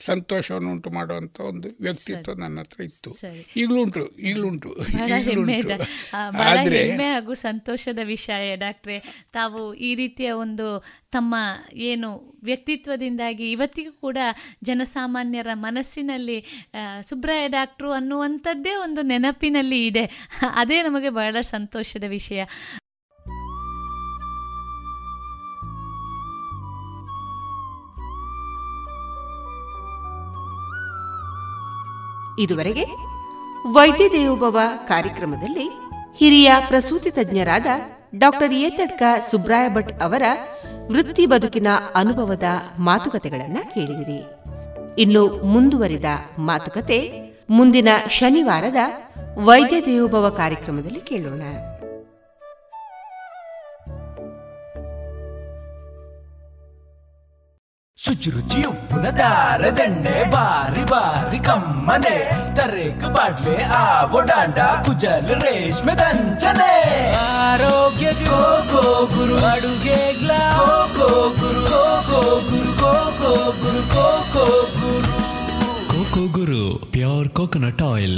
ಸಂತೋಷವನ್ನು ಉಂಟು ಮಾಡುವಂಥ ಒಂದು ವ್ಯಕ್ತಿತ್ವ ನನ್ನ ಹತ್ರ ಇತ್ತು. ಈಗಲೂ ಉಂಟು ಈಗಲೂ ಉಂಟು ಆದರೆ ಹೆಮ್ಮೆ ಹಾಗೂ ಸಂತೋಷದ ವಿಷಯ. ಡಾಕ್ಟ್ರೆ, ತಾವು ಈ ರೀತಿಯ ಒಂದು ತಮ್ಮ ಏನು ವ್ಯಕ್ತಿತ್ವದಿಂದಾಗಿ ಇವತ್ತಿಗೂ ಕೂಡ ಜನಸಾಮಾನ್ಯರ ಮನಸ್ಸಿನಲ್ಲಿ ಸುಬ್ರಹ್ಮಣ್ಯ ಡಾಕ್ಟ್ರು ಅನ್ನುವಂಥದ್ದೇ ಒಂದು ನೆನಪಿನಲ್ಲಿ ಇದೆ. ಅದೇ ನಮಗೆ ಬಹಳ ಸಂತೋಷದ ವಿಷಯ. ಇದುವರೆಗೆ ವೈದ್ಯ ದೇವೋಭವ ಕಾರ್ಯಕ್ರಮದಲ್ಲಿ ಹಿರಿಯ ಪ್ರಸೂತಿ ತಜ್ಞರಾದ ಡಾಕ್ಟರ್ ಏತಡ್ಕ ಸುಬ್ರಾಯ ಭಟ್ ಅವರ ವೃತ್ತಿ ಬದುಕಿನ ಅನುಭವದ ಮಾತುಕತೆಗಳನ್ನು ಕೇಳಿದಿರಿ. ಇನ್ನು ಮುಂದುವರಿದ ಮಾತುಕತೆ ಮುಂದಿನ ಶನಿವಾರದ ವೈದ್ಯ ದೇವೋಭವ ಕಾರ್ಯಕ್ರಮದಲ್ಲಿ ಕೇಳೋಣ. ಶುಚಿರುಚಿ ಉಪ್ಪಿನ ದಾರದೆಣ್ಣೆ ಬಾರಿ ಬಾರಿ ಕಮ್ಮನೆ, ತರೇಕು ಬಾಡ್ಲೆ ಆವೋ ಡಾಂಡ ಕುಜಲ್ ರೇಷ್ಮೆ ದಂಚನೆ. ಆರೋಗ್ಯ ಗೋ ಗೋ ಗುರು ಅಡುಗೆ ಗ್ಲಾ ಗೋ ಗುರು ಗೋ ಗೋ ಗುರು ಗೋ ಗೋ ಗುರು ಗೋ ಗೋ ಗುರು ಕೋಕೋ ಗುರು pure coconut oil.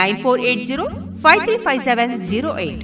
Nine four eight zero five three five seven zero eight.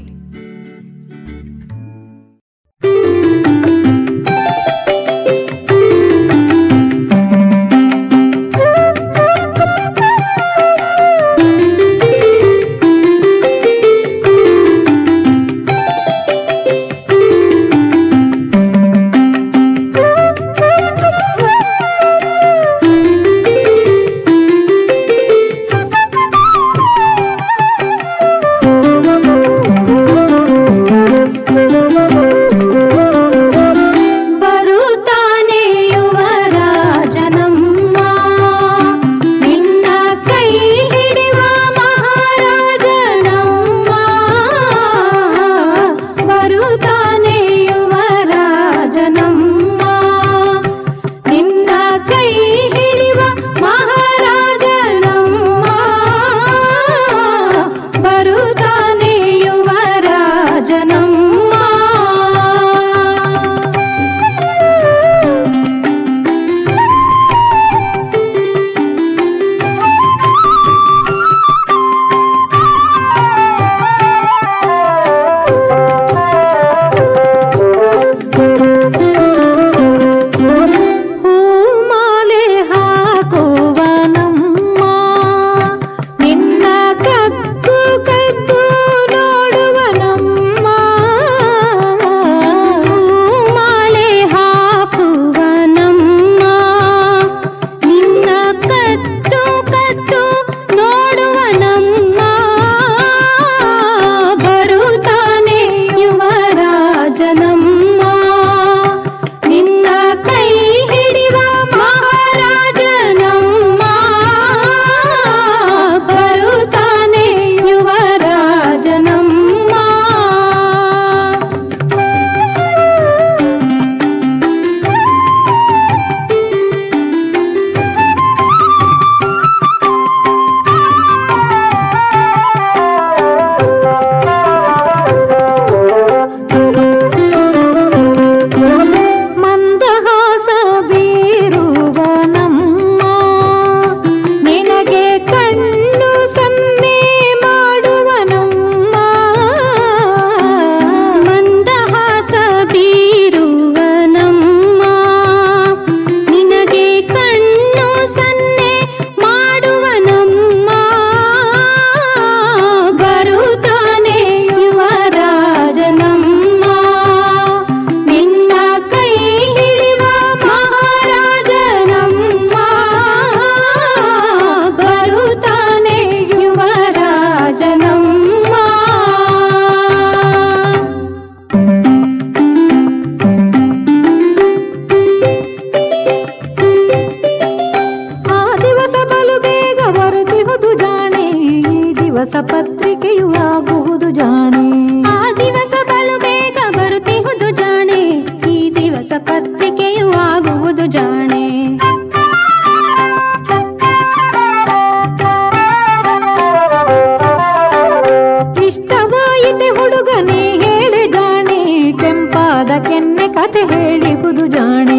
ಅದಕ್ಕೆನ್ನೆ ಕತೆ ಹೇಳಿ ಕುದು ಜಾಣೆ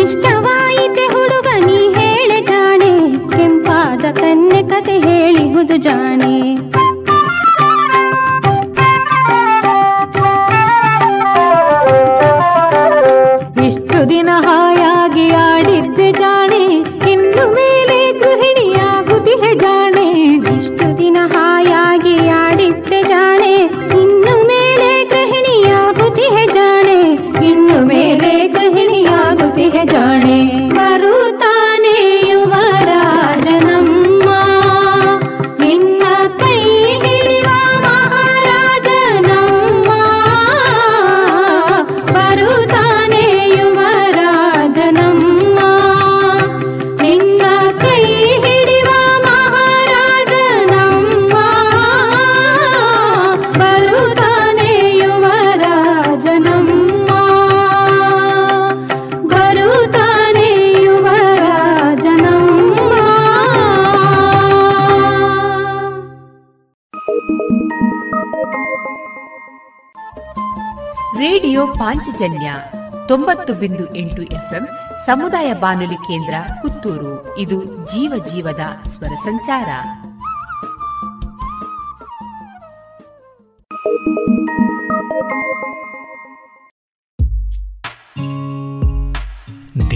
ಇಷ್ಟವಾಯಿತೆ ಹುಡುಗ ನೀ ಹೇಳೆ ಜಾಣೆ ಕೆಂಪಾದ ಕನ್ನೆ ಕತೆ ಹೇಳಿ ಕುದು ಜಾಣೆ ಇಷ್ಟು ದಿನ ಹಾಯಾಗಿ ಆಡಿದ್ದೆ ಜಾಣೆ ಇನ್ನು ಮೇಲೆ ಗೃಹಿಣಿಯಾಗುತ್ತಿದೆ ಜಾಣೆ ಇಷ್ಟು ದಿನ ಹಾಯಾಗಿ ಆಡಿದ್ದೆ ಜಾಣೆ ಇನ್ನು ಮೇಲೆ ಗೃಹಿಣಿಯಾಗುತ್ತಿದೆ ಜಾಣೆ ಇನ್ನು ಮೇಲೆ ಗೃಹಿಣಿಯಾಗುತ್ತಿದೆ ಜಾಣೆ ಬರುತ್ತಾನೆ ಯುವರಾಜನಮ್ಮ ನಿನ್ನ ಕೈ ಹಿಡಿವ ಮಹಾರಾಜನಮ್ಮ ಬರುತ್ತಾನೆ ಯುವರಾಜನಮ್ಮ ನಿನ್ನ ಕೈ ಹಿಡಿವ ಮಹಾರಾಜನಮ್ಮ ಬರುತ್ತಾನೆ ಯುವರಾಜನಮ್ಮ ಬರುತ್ತಾನೆ ಯುವರಾಜನಮ್ಮ. ರೇಡಿಯೋ ಪಾಂಚಜನ್ಯ ತೊಂಬತ್ತು ಬಿಂದು ಎಂಟು ಎಫ್ಎಂ ಸಮುದಾಯ ಬಾನುಲಿ ಕೇಂದ್ರ ಪುತ್ತೂರು. ಇದು ಜೀವ ಜೀವದ ಸ್ವರ ಸಂಚಾರ.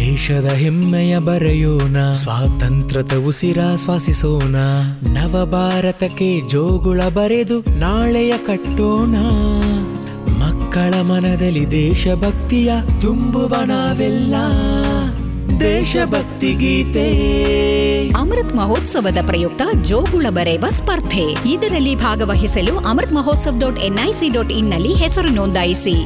ದೇಶದ ಹೆಮ್ಮೆಯ ಬರೆಯೋಣ, ಸ್ವಾತಂತ್ರ್ಯದ ಉಸಿರಾಶ್ವಾಸಿಸೋಣ, ನವ ಭಾರತಕ್ಕೆ ಜೋಗುಳ ಬರೆದು ನಾಳೆಯ ಕಟ್ಟೋಣ. ಮಕ್ಕಳ ಮನದಲ್ಲಿ ದೇಶಭಕ್ತಿಯ ತುಂಬುವ ನಾವೆಲ್ಲ ದೇಶಭಕ್ತಿ ಗೀತೆ. ಅಮೃತ್ ಮಹೋತ್ಸವದ ಪ್ರಯುಕ್ತ ಜೋಗುಳ ಬರೆಯುವ ಸ್ಪರ್ಧೆ. ಇದರಲ್ಲಿ ಭಾಗವಹಿಸಲು Amrit Mahotsav dot NIC dot ಇನ್ನಲ್ಲಿ ಹೆಸರು ನೋಂದಾಯಿಸಿ.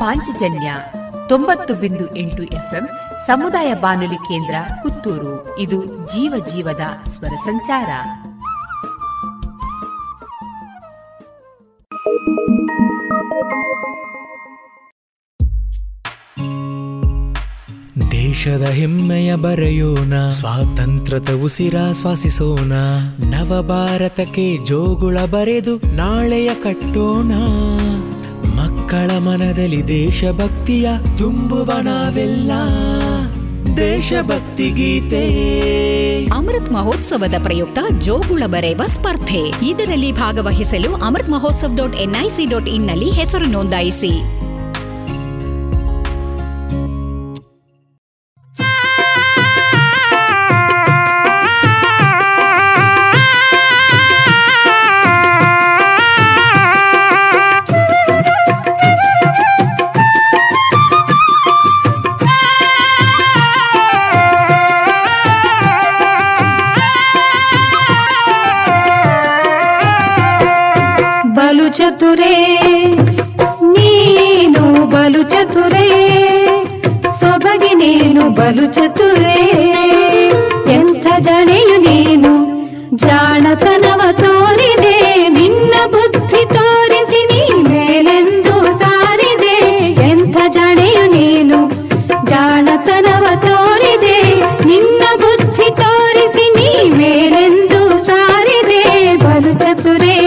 ಪಾಂಚಜನ್ಯ ತೊಂಬತ್ತು ಬಿಂದು ಎಂಟು ಎಫ್ಎಂ ಸಮುದಾಯ ಬಾನುಲಿ ಕೇಂದ್ರ ಪುತ್ತೂರು. ಇದು ಜೀವ ಜೀವದ ಸ್ವರ ಸಂಚಾರ. ದೇಶದ ಹೆಮ್ಮೆಯ ಬರೆಯೋಣ, ಸ್ವಾತಂತ್ರ್ಯದ ಉಸಿರಾಶ್ವಾಸಿಸೋಣ, ನವ ಭಾರತಕ್ಕೆ ಜೋಗುಳ ಬರೆದು ನಾಳೆಯ ಕಟ್ಟೋಣ. ಮಕ್ಕಳ ಮನದಲ್ಲಿ ದೇಶಭಕ್ತಿಯ ತುಂಬುವ ನಾವೆಲ್ಲ ದೇಶಭಕ್ತಿ ಗೀತೆ. ಅಮೃತ್ ಮಹೋತ್ಸವದ ಪ್ರಯುಕ್ತ ಜೋಗುಳ ಬರೆಯುವ ಸ್ಪರ್ಧೆ, ಇದರಲ್ಲಿ ಭಾಗವಹಿಸಲು Amrit Mahotsav dot NIC dot ಇನ್ನಲ್ಲಿ ಹೆಸರು ನೋಂದಾಯಿಸಿ. ಬಲು ಚತುರೇ ನೀನು, ಬಲು ಚತುರೇ ಸೊಬಗಿ ನೀನು, ಬಲು ಚತುರೇ ಎಂಥ ಜಣೆಯು ನೀನು. ಜಾಣತನವ ತೋರಿದೆ ನಿನ್ನ ಬುದ್ಧಿ ತೋರಿಸಿ ನೀ ಮೇಲೆಂದು ಸಾರಿದೆ. ಎಂಥ ಜಣೆಯು ನೀನು, ಜಾಣತನವ ತೋರಿದೆ ನಿನ್ನ ಬುದ್ಧಿ ತೋರಿಸಿ ನೀ ಮೇಲೆಂದು ಸಾರಿದೆ. ಬಲು ಚತುರೇ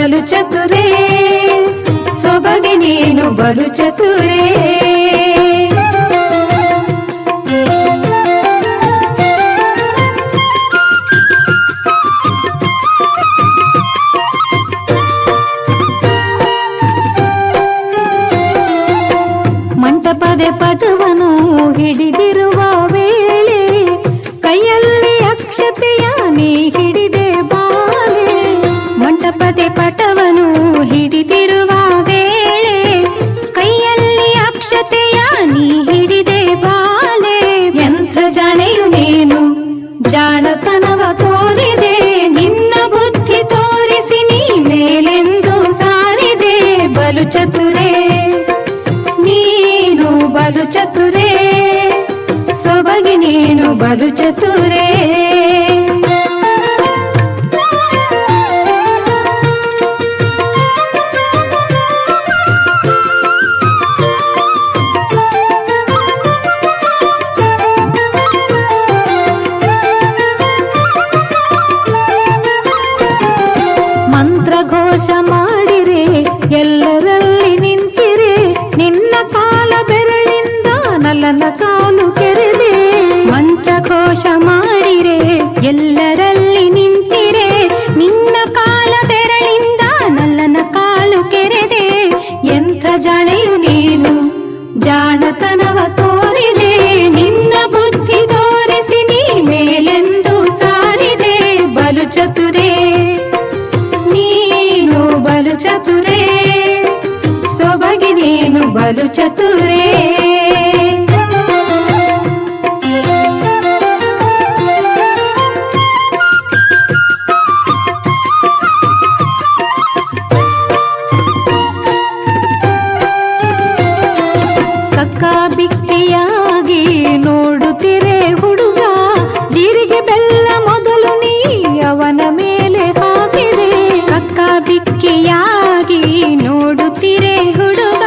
ಬಲು ಚತುರೇ ಸೊಬಗೆ ನೀನು, ಬಲು ಚತುರೇ. ಮಂಟಪದೆ ಪಟವನು ಹಿಡಿದಿರುವ ವೇಳೆ ಕೈಯಲ್ಲಿ ಅಕ್ಷತೆಯ ನೀ ಹಿಡಿದೆ ಬಾಳೆ. ಮಂಟಪದೆ ಪಟವನು ಹಿಡಿದಿರುವ ವೇಳೆ ಕೈಯಲ್ಲಿ ಅಕ್ಷತೆಯ ನೀ ಹಿಡಿದೆ ಬಾಲೆ. ಎಂಥ ಜಾಣೆಯು ನೀನು, ಜಾಣತನವ ತೋರಿದೆ ನಿನ್ನ ಬುದ್ಧಿ ತೋರಿಸಿ ನೀ ಮೇಲೆಂದು ಸಾರಿದೆ. ಬಲು ಚತುರೇ ನೀನು, ಬಲು ಚತುರೇ ಸೊಬಗಿ ನೀನು, ಬಲು ಚತುರೇ. ಎಲ್ಲರಲ್ಲಿ ನಿಂತಿರೆ ನಿನ್ನ ಕಾಲ ಬೆರಳಿಂದ ನಲನ ಕಾಲು ಕೆರೆದೆ. ಮಂತ್ರಘೋಷ ಮಾಡಿರೆ ಎಲ್ಲರಲ್ಲಿ ನಿಂತಿರೆ ನಿನ್ನ ಕಾಲ ಬೆರಳಿಂದ ನಲನ ಕಾಲು ಕೆರೆದೆ. ಎಂಥ ಜಾಣೆಯು ನೀನು, ಜಾಣತನವ ತೋರಿದೆ ನಿನ್ನ ಬುದ್ಧಿ ತೋರಿಸಿ ನೀ ಮೇಲೆಂದು ಸಾರಿದೆ. ಬಲು ಚತುರೇ ನೀನು, ಬಲು ಚತುರೇ ಸೊಬಗಿ ನೀನು, ಬಲು ಚತುರೇ. ಕಕ್ಕ ಬಿಕ್ಕಿಯಾಗಿ ನೋಡುತ್ತಿರೆ ಹುಡುಗ, ಜೀರಿಗೆ ಬೆಲ್ಲ ಮೊದಲು ನೀ ಅವನ ಮೇಲೆ ಹಾಕಿದೆ. ಕಕ್ಕ ಬಿಕ್ಕಿಯಾಗಿ ನೋಡುತ್ತಿರೆ ಹುಡುಗ,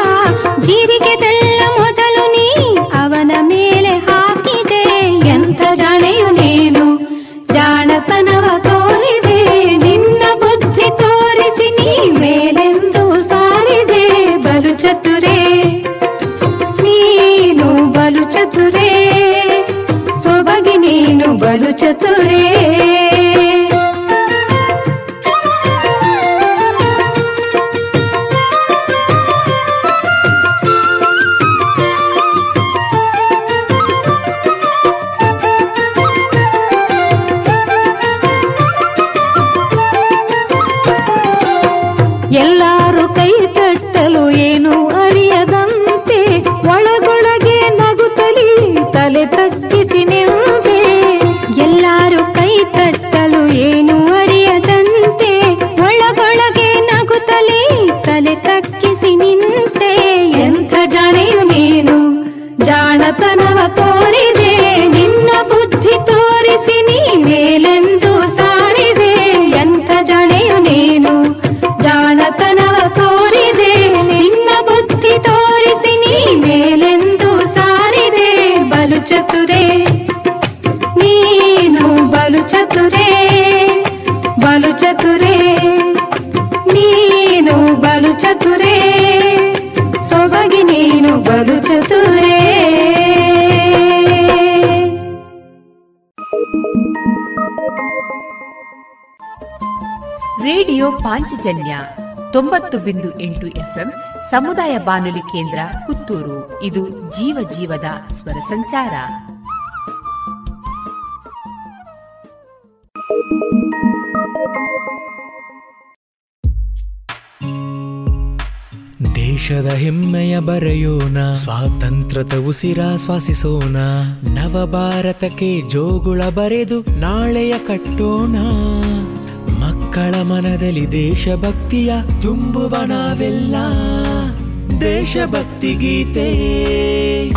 ಜೀರಿಗೆ ಬೆಲ್ಲ ಮೊದಲು ನೀ ಅವನ ಮೇಲೆ ಹಾಕಿದೆ. ಎಂಥ ಜಾಣೆಯು ನೀನು, ಜಾಣತನವ ತೋರಿದೆ ನಿನ್ನ ಬುದ್ಧಿ ತೋರಿಸಿ ನೀ ಮೇಲೆಂದು ಸಾರಿದೆ. ಬಲು ಚತುರೇ ನೀನು, ಬಲು ಚತುರೇ ಸೊಬಗಿ ನೀನು, ಬಲು ಚತುರೇ. ಎಲ್ಲರೂ ಕೈ ತಟ್ಟಲು ಏನು ಅರಿಯದಂತೆ ಒಳಗೊಳಗೆ ನಗುತ್ತಲಿ ತಲೆ ತಗ್ಗಿಸಿ ನಿಂತೆ. ಎಲ್ಲರೂ ಕೈ ತಟ್ಟ ಬಲು ಚತುರೇ. ರೇಡಿಯೋ ಪಾಂಚಜನ್ಯ ತೊಂಬತ್ತು ಬಿಂದು ಎಂಟು ಎಫ್ಎಂ ಸಮುದಾಯ ಬಾನುಲಿ ಕೇಂದ್ರ ಪುತ್ತೂರು. ಇದು ಜೀವ ಜೀವದ ಸ್ವರ ಸಂಚಾರ. ದೇಶದ ಹೆಮ್ಮೆಯ ಬರೆಯೋಣ, ಸ್ವಾತಂತ್ರ್ಯದ ಉಸಿರಾಶ್ವಾಸಿಸೋಣ, ನವ ಭಾರತಕ್ಕೆ ಜೋಗುಳ ಬರೆದು ನಾಳೆಯ ಕಟ್ಟೋಣ. ಮಕ್ಕಳ ಮನದಲ್ಲಿ ದೇಶಭಕ್ತಿಯ ತುಂಬುವ ನಾವೆಲ್ಲ ದೇಶಭಕ್ತಿ ಗೀತೆ.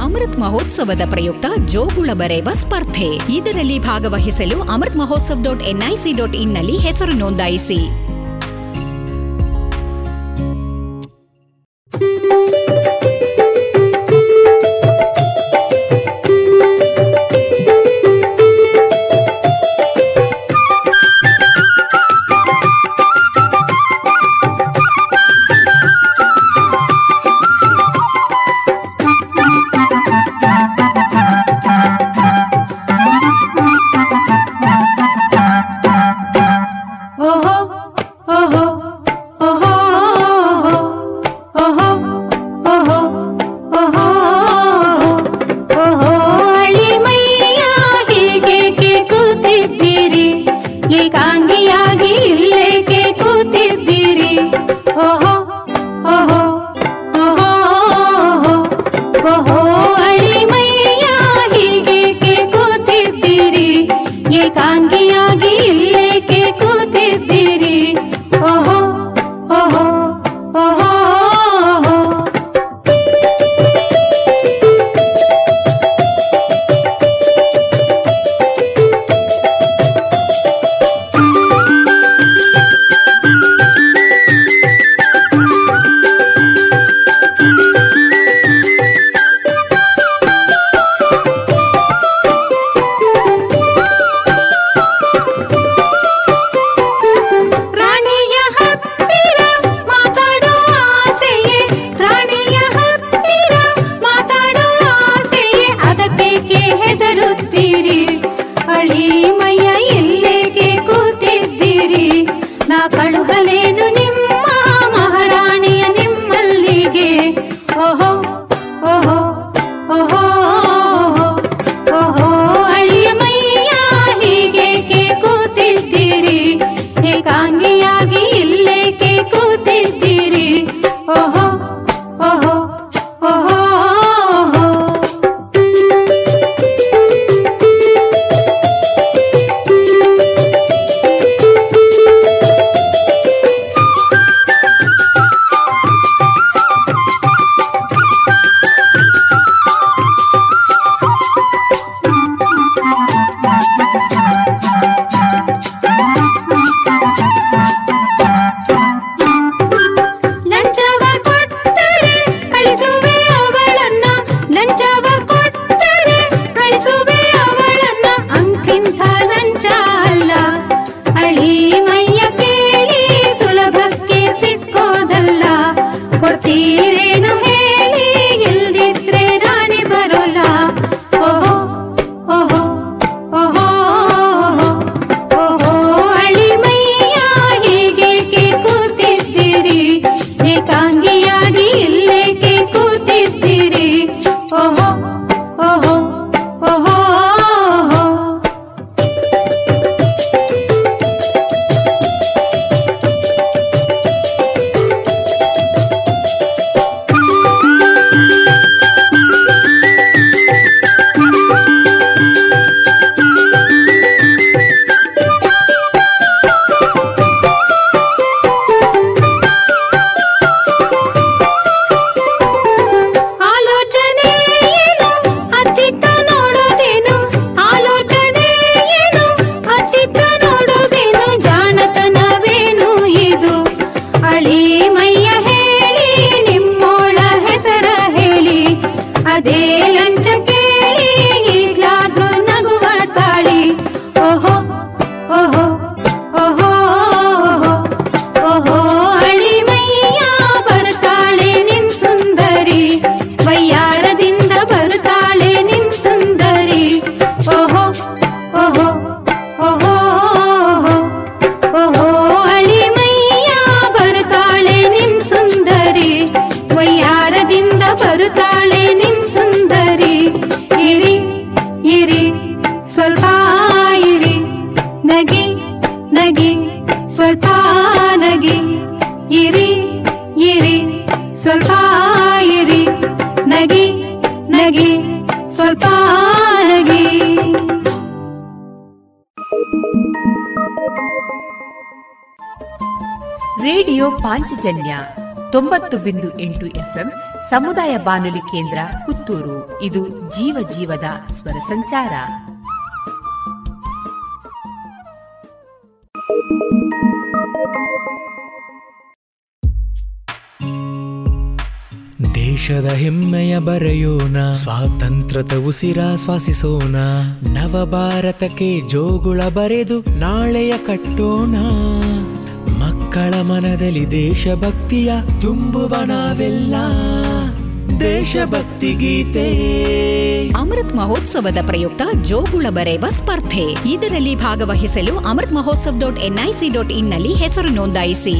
ಅಮೃತ್ ಮಹೋತ್ಸವದ ಪ್ರಯುಕ್ತ ಜೋಗುಳ ಬರೆಯುವ ಸ್ಪರ್ಧೆ, ಇದರಲ್ಲಿ ಭಾಗವಹಿಸಲು Amrit Mahotsav dot NIC dot ಇನ್ನಲ್ಲಿ ಹೆಸರು ನೋಂದಾಯಿಸಿ. ಏಕಾಂಗಿಯಾಗಿ ಇಲ್ಲೇಕೆ ಕೂ ಬರುತ್ತಾಳೆ ನಿಮ್ ಸುಂದರಿ. ಇರಿ ಇರಿ ಸ್ವಲ್ಪ ಇರಿ, ನಗಿ ನಗಿ ಸ್ವಲ್ಪ ನಗಿ, ಇರಿ ಇರಿ ಸ್ವಲ್ಪ ಇರಿ, ನಗಿ ನಗಿ ಸ್ವಲ್ಪ ನಗಿ. ರೇಡಿಯೋ ಪಾಂಚಜನ್ಯ ತೊಂಬತ್ತು ಬಿಂದು ಎಂಟು ಎಫ್ಎಂ ಸಮುದಾಯ ಬಾನುಲಿ ಕೇಂದ್ರ ಪುತ್ತೂರು. ಇದು ಜೀವ ಜೀವದ ಸ್ವರ ಸಂಚಾರ. ದೇಶದ ಹೆಮ್ಮೆಯ ಬರೆಯೋಣ, ಸ್ವಾತಂತ್ರ್ಯದ ಉಸಿರಾಶ್ವಾಸಿಸೋಣ, ನವ ಭಾರತಕ್ಕೆ ಜೋಗುಳ ಬರೆದು ನಾಳೆಯ ಕಟ್ಟೋಣ. ಮಕ್ಕಳ ಮನದಲ್ಲಿ ದೇಶಭಕ್ತಿಯ ತುಂಬುವ ನಾವೆಲ್ಲ ದೇಶಭಕ್ತಿ ಗೀತೆ. ಅಮೃತ್ ಮಹೋತ್ಸವದ ಪ್ರಯುಕ್ತ ಜೋಗುಳ ಬರೆಯುವ ಸ್ಪರ್ಧೆ, ಇದರಲ್ಲಿ ಭಾಗವಹಿಸಲು Amrit Mahotsav dot NIC dot ಇನ್ನಲ್ಲಿ ಹೆಸರು ನೋಂದಾಯಿಸಿ.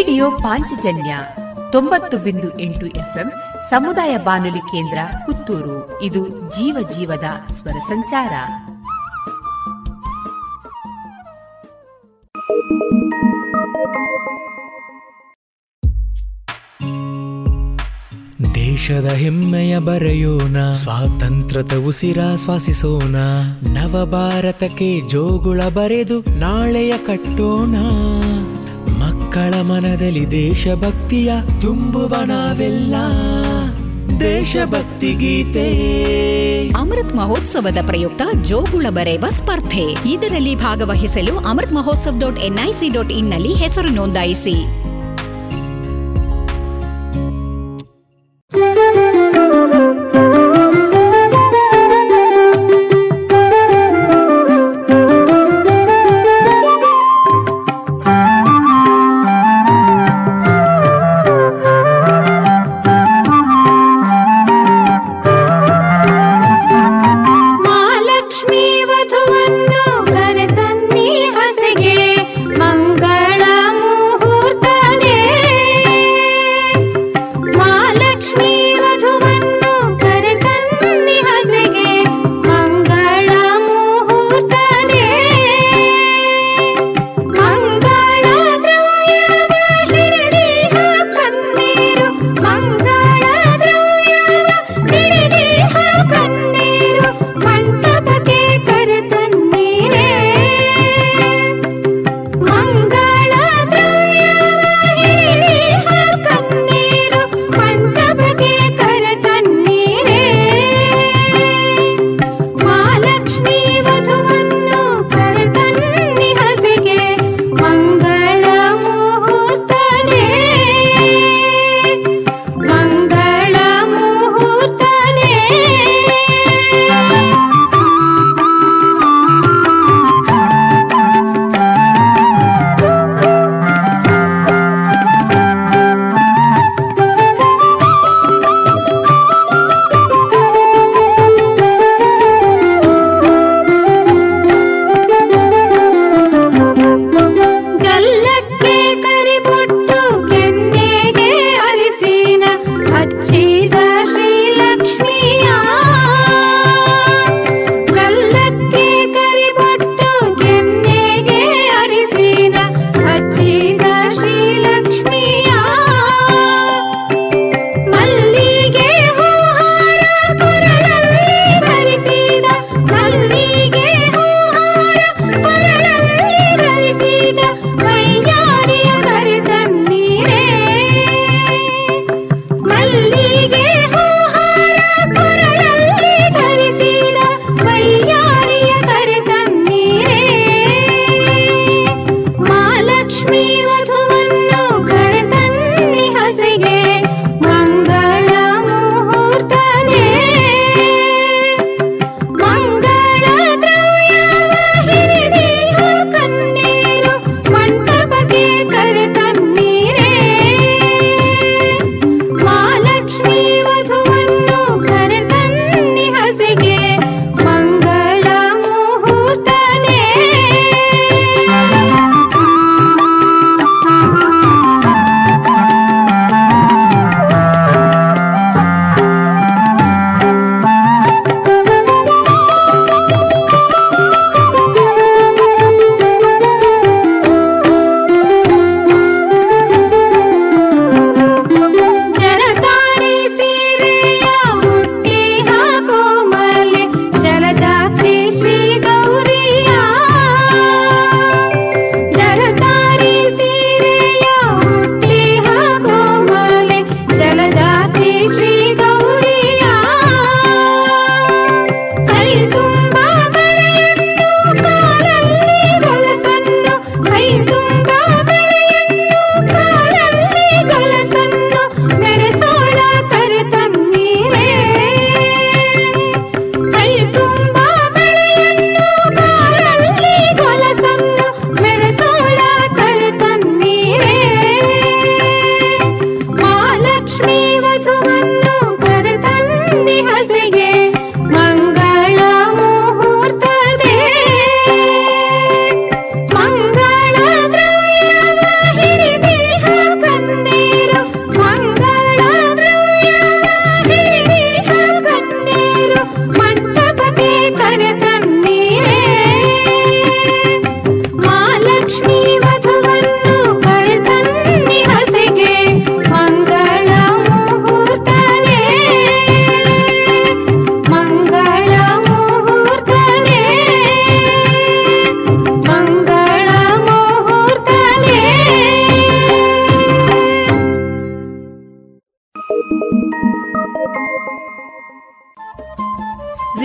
ರೇಡಿಯೋ ಪಾಂಚಜನ್ಯ ತೊಂಬತ್ತು ಬಿಂದು ಎಂಟು ಎಫ್ಎಂ ಸಮುದಾಯ ಬಾನುಲಿ ಕೇಂದ್ರ ಪುತ್ತೂರು. ಇದು ಜೀವ ಜೀವದ ಸ್ವರ ಸಂಚಾರ. ದೇಶದ ಹೆಮ್ಮೆಯ ಬರೆಯೋಣ, ಸ್ವಾತಂತ್ರ್ಯದ ಉಸಿರಾಶ್ವಾಸಿಸೋಣ, ನವ ಭಾರತಕ್ಕೆ ಜೋಗುಳ ಬರೆದು ನಾಳೆಯ ಕಟ್ಟೋಣ. ಮಕ್ಕಳ ಮನದಲ್ಲಿ ದೇಶಭಕ್ತಿಯ ತುಂಬುವ ನಾವೆಲ್ಲ ದೇಶಭಕ್ತಿ ಗೀತೆ. ಅಮೃತ್ ಮಹೋತ್ಸವದ ಪ್ರಯುಕ್ತ ಜೋಗುಳ ಬರೆಯುವ ಸ್ಪರ್ಧೆ. ಇದರಲ್ಲಿ ಭಾಗವಹಿಸಲು Amrit Mahotsav dot NIC dot ಇನ್ನಲ್ಲಿ ಹೆಸರು ನೋಂದಾಯಿಸಿ.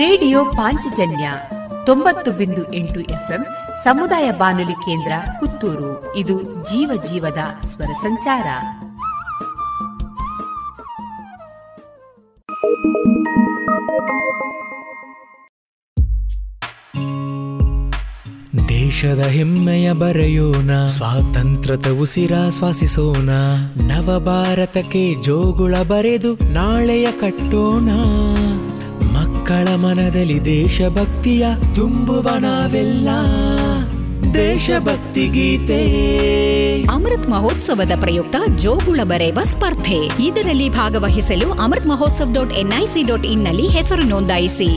ರೇಡಿಯೋ ಪಾಂಚಜನ್ಯ ತೊಂಬತ್ತು ಬಿಂದು ಎಂಟು ಎಫ್ಎಂ ಸಮುದಾಯ ಬಾನುಲಿ ಕೇಂದ್ರ ಪುತ್ತೂರು. ಇದು ಜೀವ ಜೀವದ ಸ್ವರ ಸಂಚಾರ. ದೇಶದ ಹೆಮ್ಮೆಯ ಬರೆಯೋಣ, ಸ್ವಾತಂತ್ರ್ಯದ ಉಸಿರಾಶ್ವಾಸಿಸೋಣ, ನವ ಭಾರತಕ್ಕೆ ಜೋಗುಳ ಬರೆದು ನಾಳೆಯ ಕಟ್ಟೋಣ. ಮಕ್ಕಳ ಮನದಲ್ಲಿ ದೇಶಭಕ್ತಿಯ ತುಂಬುವ ನಾವೆಲ್ಲ ದೇಶಭಕ್ತಿ ಗೀತೆ. ಅಮೃತ್ ಮಹೋತ್ಸವದ ಪ್ರಯುಕ್ತ ಜೋಗುಳ ಬರೆಯುವ ಸ್ಪರ್ಧೆ, ಇದರಲ್ಲಿ ಭಾಗವಹಿಸಲು Amrit Mahotsav dot NIC dot ಇನ್ನಲ್ಲಿ ಹೆಸರು ನೋಂದಾಯಿಸಿ.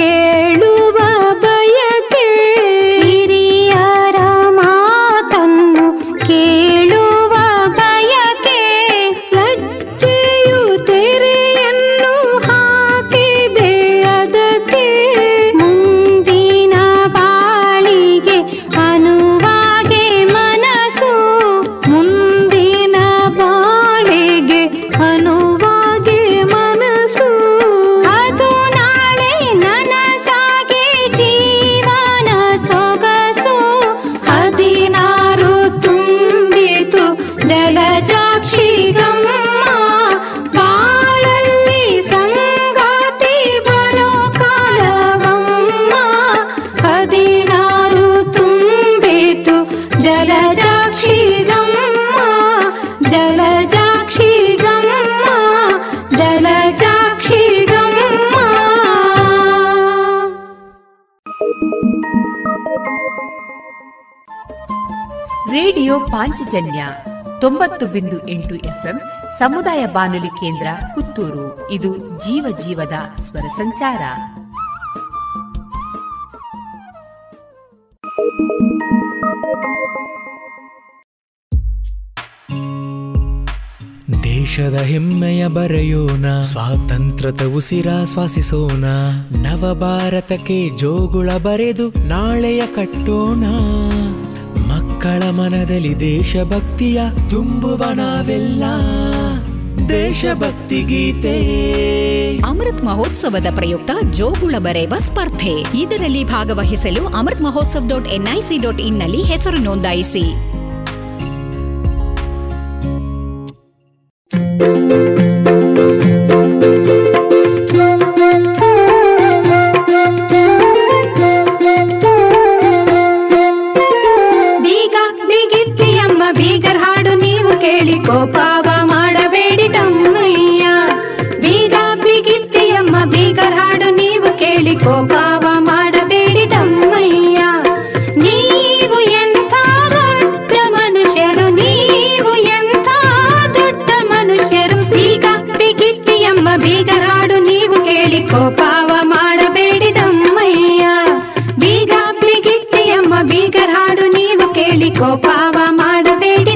ಕೆ ರೇಡಿಯೋ ಪಾಂಚಜನ್ಯ ತೊಂಬತ್ತು ಬಿಂದು ಎಂಟು ಎಫ್ಎಂ ಸಮುದಾಯ ಬಾನುಲಿ ಕೇಂದ್ರ ಪುತ್ತೂರು. ಇದು ಜೀವ ಜೀವದ ಸ್ವರ ಸಂಚಾರ. ದೇಶದ ಹೆಮ್ಮೆಯ ಬರೆಯೋಣ, ಸ್ವಾತಂತ್ರ್ಯದ ಉಸಿರಾಶ್ವಾಸಿಸೋಣ, ನವ ಭಾರತಕ್ಕೆ ಜೋಗುಳ ಬರೆದು ನಾಳೆಯ ಕಟ್ಟೋಣ. ಮಕ್ಕಳ ಮನದಲ್ಲಿ ದೇಶಭಕ್ತಿಯ ತುಂಬುವ ನಾವೆಲ್ಲ ದೇಶಭಕ್ತಿ ಗೀತೆ. ಅಮೃತ್ ಮಹೋತ್ಸವದ ಪ್ರಯುಕ್ತ ಜೋಗುಳ ಬರೆಯುವ ಸ್ಪರ್ಧೆ, ಇದರಲ್ಲಿ ಭಾಗವಹಿಸಲು Amrit Mahotsav dot NIC dot ಇನ್ನಲ್ಲಿ ಹೆಸರು ನೋಂದಾಯಿಸಿ. ಪಾವ ಮಾಡಬೇಡಿ ತಮ್ಮಯ್ಯ, ಬೀಗ ಬೀಗಿತ್ತೆಯಮ್ಮ ಬೀಗರ ಹಾಡು ನೀವು ಕೇಳಿ ಕೋಪಾವ ಮಾಡಬೇಡಿ ತಮ್ಮಯ್ಯ. ನೀವು ಎಂಥ ದೊಡ್ಡ ಮನುಷ್ಯರು, ನೀವು ಎಂಥ ದೊಡ್ಡ ಮನುಷ್ಯರು, ಬೀಗ ಬೀಗಿತ್ತೆಯಮ್ಮ ಬೀಗರ ಹಾಡು ನೀವು ಕೇಳಿ ಕೋಪಾವ ಮಾಡಬೇಡಿ ತಮ್ಮಯ್ಯ, ಬೀಗ ಬೀಗಿತ್ತೆಯಮ್ಮ ಬೀಗರ ಹಾಡು ನೀವು ಕೇಳಿ ಕೋಪಾವ ಮಾಡಬೇಡಿ ತಮ್ಮಯ್ಯ.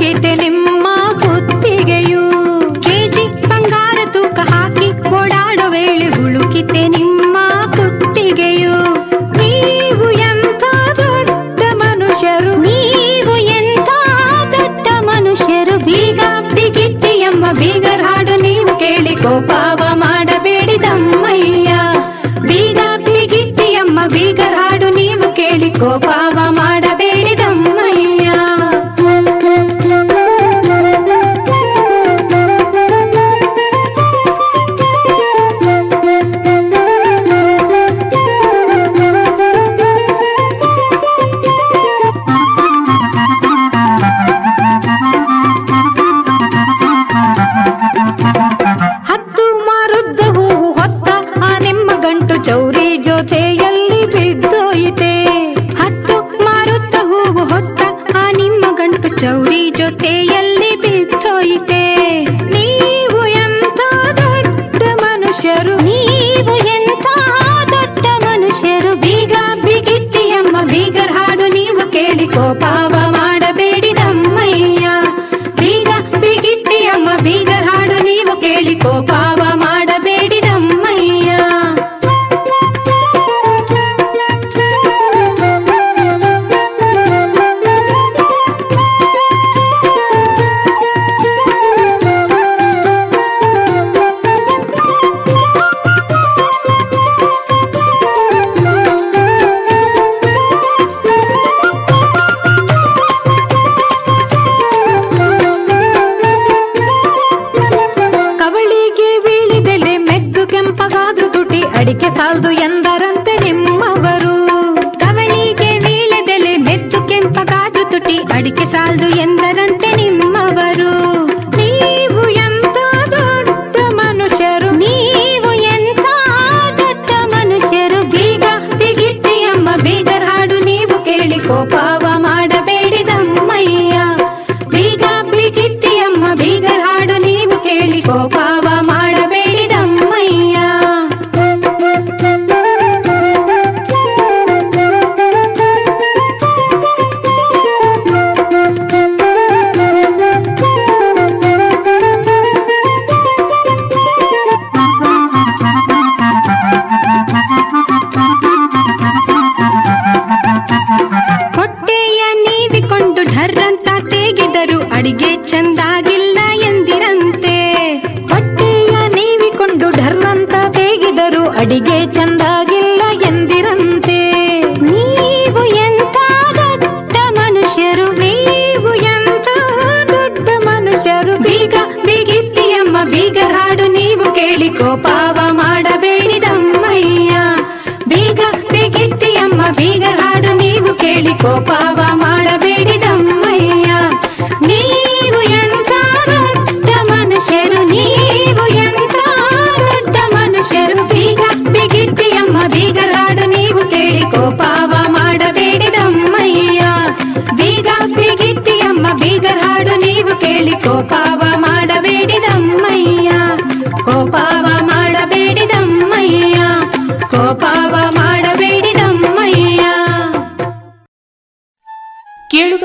ಕೇತೆ ನಿಮ್ಮ ಕುತ್ತಿಗೆಯು ಕೆಜಿ ಬಂಗಾರ ತೂಕ ಹಾಕಿ ಓಡಾಡೋ ವೇಳೆ ಹುಳುಕಿತೆ ನಿಮ್ಮ ಕುತ್ತಿಗೆಯು. ನೀವು ಎಂಥ ದೊಡ್ಡ ಮನುಷ್ಯರು, ನೀವು ಎಂಥ ದೊಡ್ಡ ಮನುಷ್ಯರು, ಬೀಗ ಬಿಗಿತ್ತಿ ಎಂಬ ಬೀಗರ ಹಾಡು ನೀವು ಕೇಳಿ ಕೋಪಾವ ಮಾಡಬೇಡಿ ತಮ್ಮಯ್ಯ, ಬೀಗ ಬಿಗಿತ್ತಿ ಎಂಬ ಬೀಗರ ಹಾಡು ನೀವು ಕೇಳಿ ಕೋಪಾವ ಮಾಡಬೇಡಿ ತಮ್ಮಯ್ಯ. ಚೌರಿ ಜೊತೆಯಲ್ಲಿ ಬಿದ್ದೋಯಿತೆ, ಹತ್ತು ಮಾರುತ್ತ ಹೂವು ಹೊತ್ತ ಆ ನಿಮ್ಮ ಗಂಟು ಚೌರಿ ಜೊತೆಯಲ್ಲಿ ಬಿದ್ದೋಯಿತೆ. ನೀವು ಎಂಥ ದೊಡ್ಡ ಮನುಷ್ಯರು, ನೀವು ಎಂಥ ದೊಡ್ಡ ಮನುಷ್ಯರು, ಬೀಗ ಬಿಗಿತ್ತಿ ಎಂಬ ಬೀಗರ ಹಾಡು ನೀವು ಕೇಳಿ ಕೋಪಾವ ಮಾಡಬೇಡಿ ತಮ್ಮಯ್ಯ, ಬೀಗ ಬಿಗಿತ್ತಿ ಎಂಬ ಬೀಗರ ಹಾಡು ನೀವು ಕೇಳಿ ಕೋಪಾವ ಮಾಡಬೇಡಿ ತಮ್ಮಯ್ಯ. ಅಡಿಕೆ ಸಾಲದು ಎಂದರಂತೆ ನಿಮ್ಮವರು, ಕವಳಿಗೆ ವೀಳದೆಲೆ ಬೆಚ್ಚು ಕೆಂಪಗಾದ್ರು ತುಟಿ ಅಡಿಕೆ ಸಾಲದು ಎಂದರಂತೆ ನಿಮ್ಮವರು. ನೀವು ಎಂಥ ದೊಡ್ಡ ಮನುಷ್ಯರು, ನೀವು ಎಂಥ ದೊಡ್ಡ ಮನುಷ್ಯರು, ಬೀಗ ಬಿಗಿತ್ತಿ ಎಂಬ ಬೀಗರ ಹಾಡು ನೀವು ಕೇಳಿ ಕೋಪಾವ ಮಾಡಬೇಡಿ ತಮ್ಮಯ್ಯ, ಬೀಗ ಬಿಗಿತ್ತಿ ಎಂಬ ಬೀಗರ ಹಾಡು ನೀವು ಕೇಳಿ ಕೋಪಾವ ಮಾಡಬೇಡಿ ತಮ್ಮಯ್ಯ. ಅಡಿಗೆ ಚಂದಾಗಿಲ್ಲ ಎಂದಿರಂತೆ, ಹೊಟ್ಟೆಯ ನೀವಿಕೊಂಡು ಢರ್ರಂತ ತೆಗೆದರು ಅಡಿಗೆ ಚಂದಾಗಿಲ್ಲ ಎಂದಿರಂತೆ. ನೀವು ಎಂಥ ದೊಡ್ಡ ಕೋಪಾವ ಮಾಡಬೇಡಿ ದಮ್ಮಯ್ಯ, ಬೀಗ ಬೀಗಿತ್ತಿಯಮ್ಮ ಬೀಗ ಹಾಡು ನೀವು ಕೇಳಿ ಕೋಪಾವ ಮಾಡಬೇಡಿ ದಮ್ಮಯ್ಯ. ನೀವು ಎಂತ ದೊಡ್ಡ ಮನುಷ್ಯರು, ನೀವು ಎಂತ ದೊಡ್ಡ ಮನುಷ್ಯರು, ಬೀಗ ಬೀಗಿತ್ತಿಯಮ್ಮ ಬೀಗ ಹಾಡು ನೀವು ಕೇಳಿ ಕೋಪಾವ ಮಾಡಬೇಡಿ ದಮ್ಮಯ್ಯ, ಬೀಗ ಬೀಗಿತ್ತಿಯಮ್ಮ ಬೀಗ ಹಾಡು ನೀವು ಕೇಳಿ ಕೋಪಾವ ಮಾಡಬೇಡಿ ದಮ್ಮಯ್ಯ, ಕೋಪಾವ ಮಾಡಬೇಡಿ ದಮ್ಮಯ್ಯ, ಕೋಪಾವ ಮಾಡಬೇಡಿ ದಮ್ಮಯ್ಯ. ಕೇಳುಗ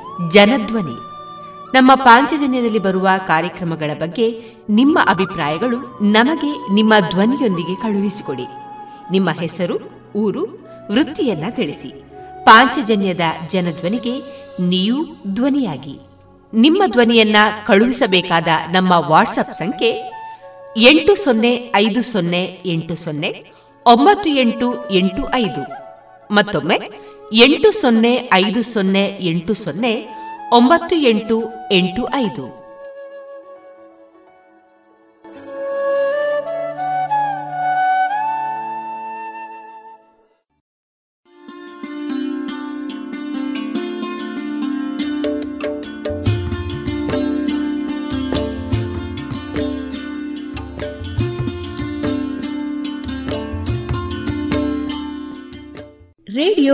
ಜನಧ್ವನಿ. ನಮ್ಮ ಪಾಂಚಜನ್ಯದಲ್ಲಿ ಬರುವ ಕಾರ್ಯಕ್ರಮಗಳ ಬಗ್ಗೆ ನಿಮ್ಮ ಅಭಿಪ್ರಾಯಗಳು ನಮಗೆ ನಿಮ್ಮ ಧ್ವನಿಯೊಂದಿಗೆ ಕಳುಹಿಸಿಕೊಡಿ. ನಿಮ್ಮ ಹೆಸರು, ಊರು, ವೃತ್ತಿಯನ್ನ ತಿಳಿಸಿ. ಪಾಂಚಜನ್ಯದ ಜನಧ್ವನಿಗೆ ನೀವು ಧ್ವನಿಯಾಗಿ. ನಿಮ್ಮ ಧ್ವನಿಯನ್ನ ಕಳುಹಿಸಬೇಕಾದ ನಮ್ಮ ವಾಟ್ಸ್ಆಪ್ ಸಂಖ್ಯೆ ಎಂಟು ಸೊನ್ನೆ ಐದು ಸೊನ್ನೆ ಎಂಟು ಸೊನ್ನೆ ಒಂಬತ್ತು ಎಂಟು ಎಂಟು ಐದು. ಮತ್ತೊಮ್ಮೆ ಎಂಟು ಸೊನ್ನೆ ಐದು ಸೊನ್ನೆ ಎಂಟು ಸೊನ್ನೆ ಒಂಬತ್ತು ಎಂಟು ಎಂಟು ಐದು. ರೇಡಿಯೋ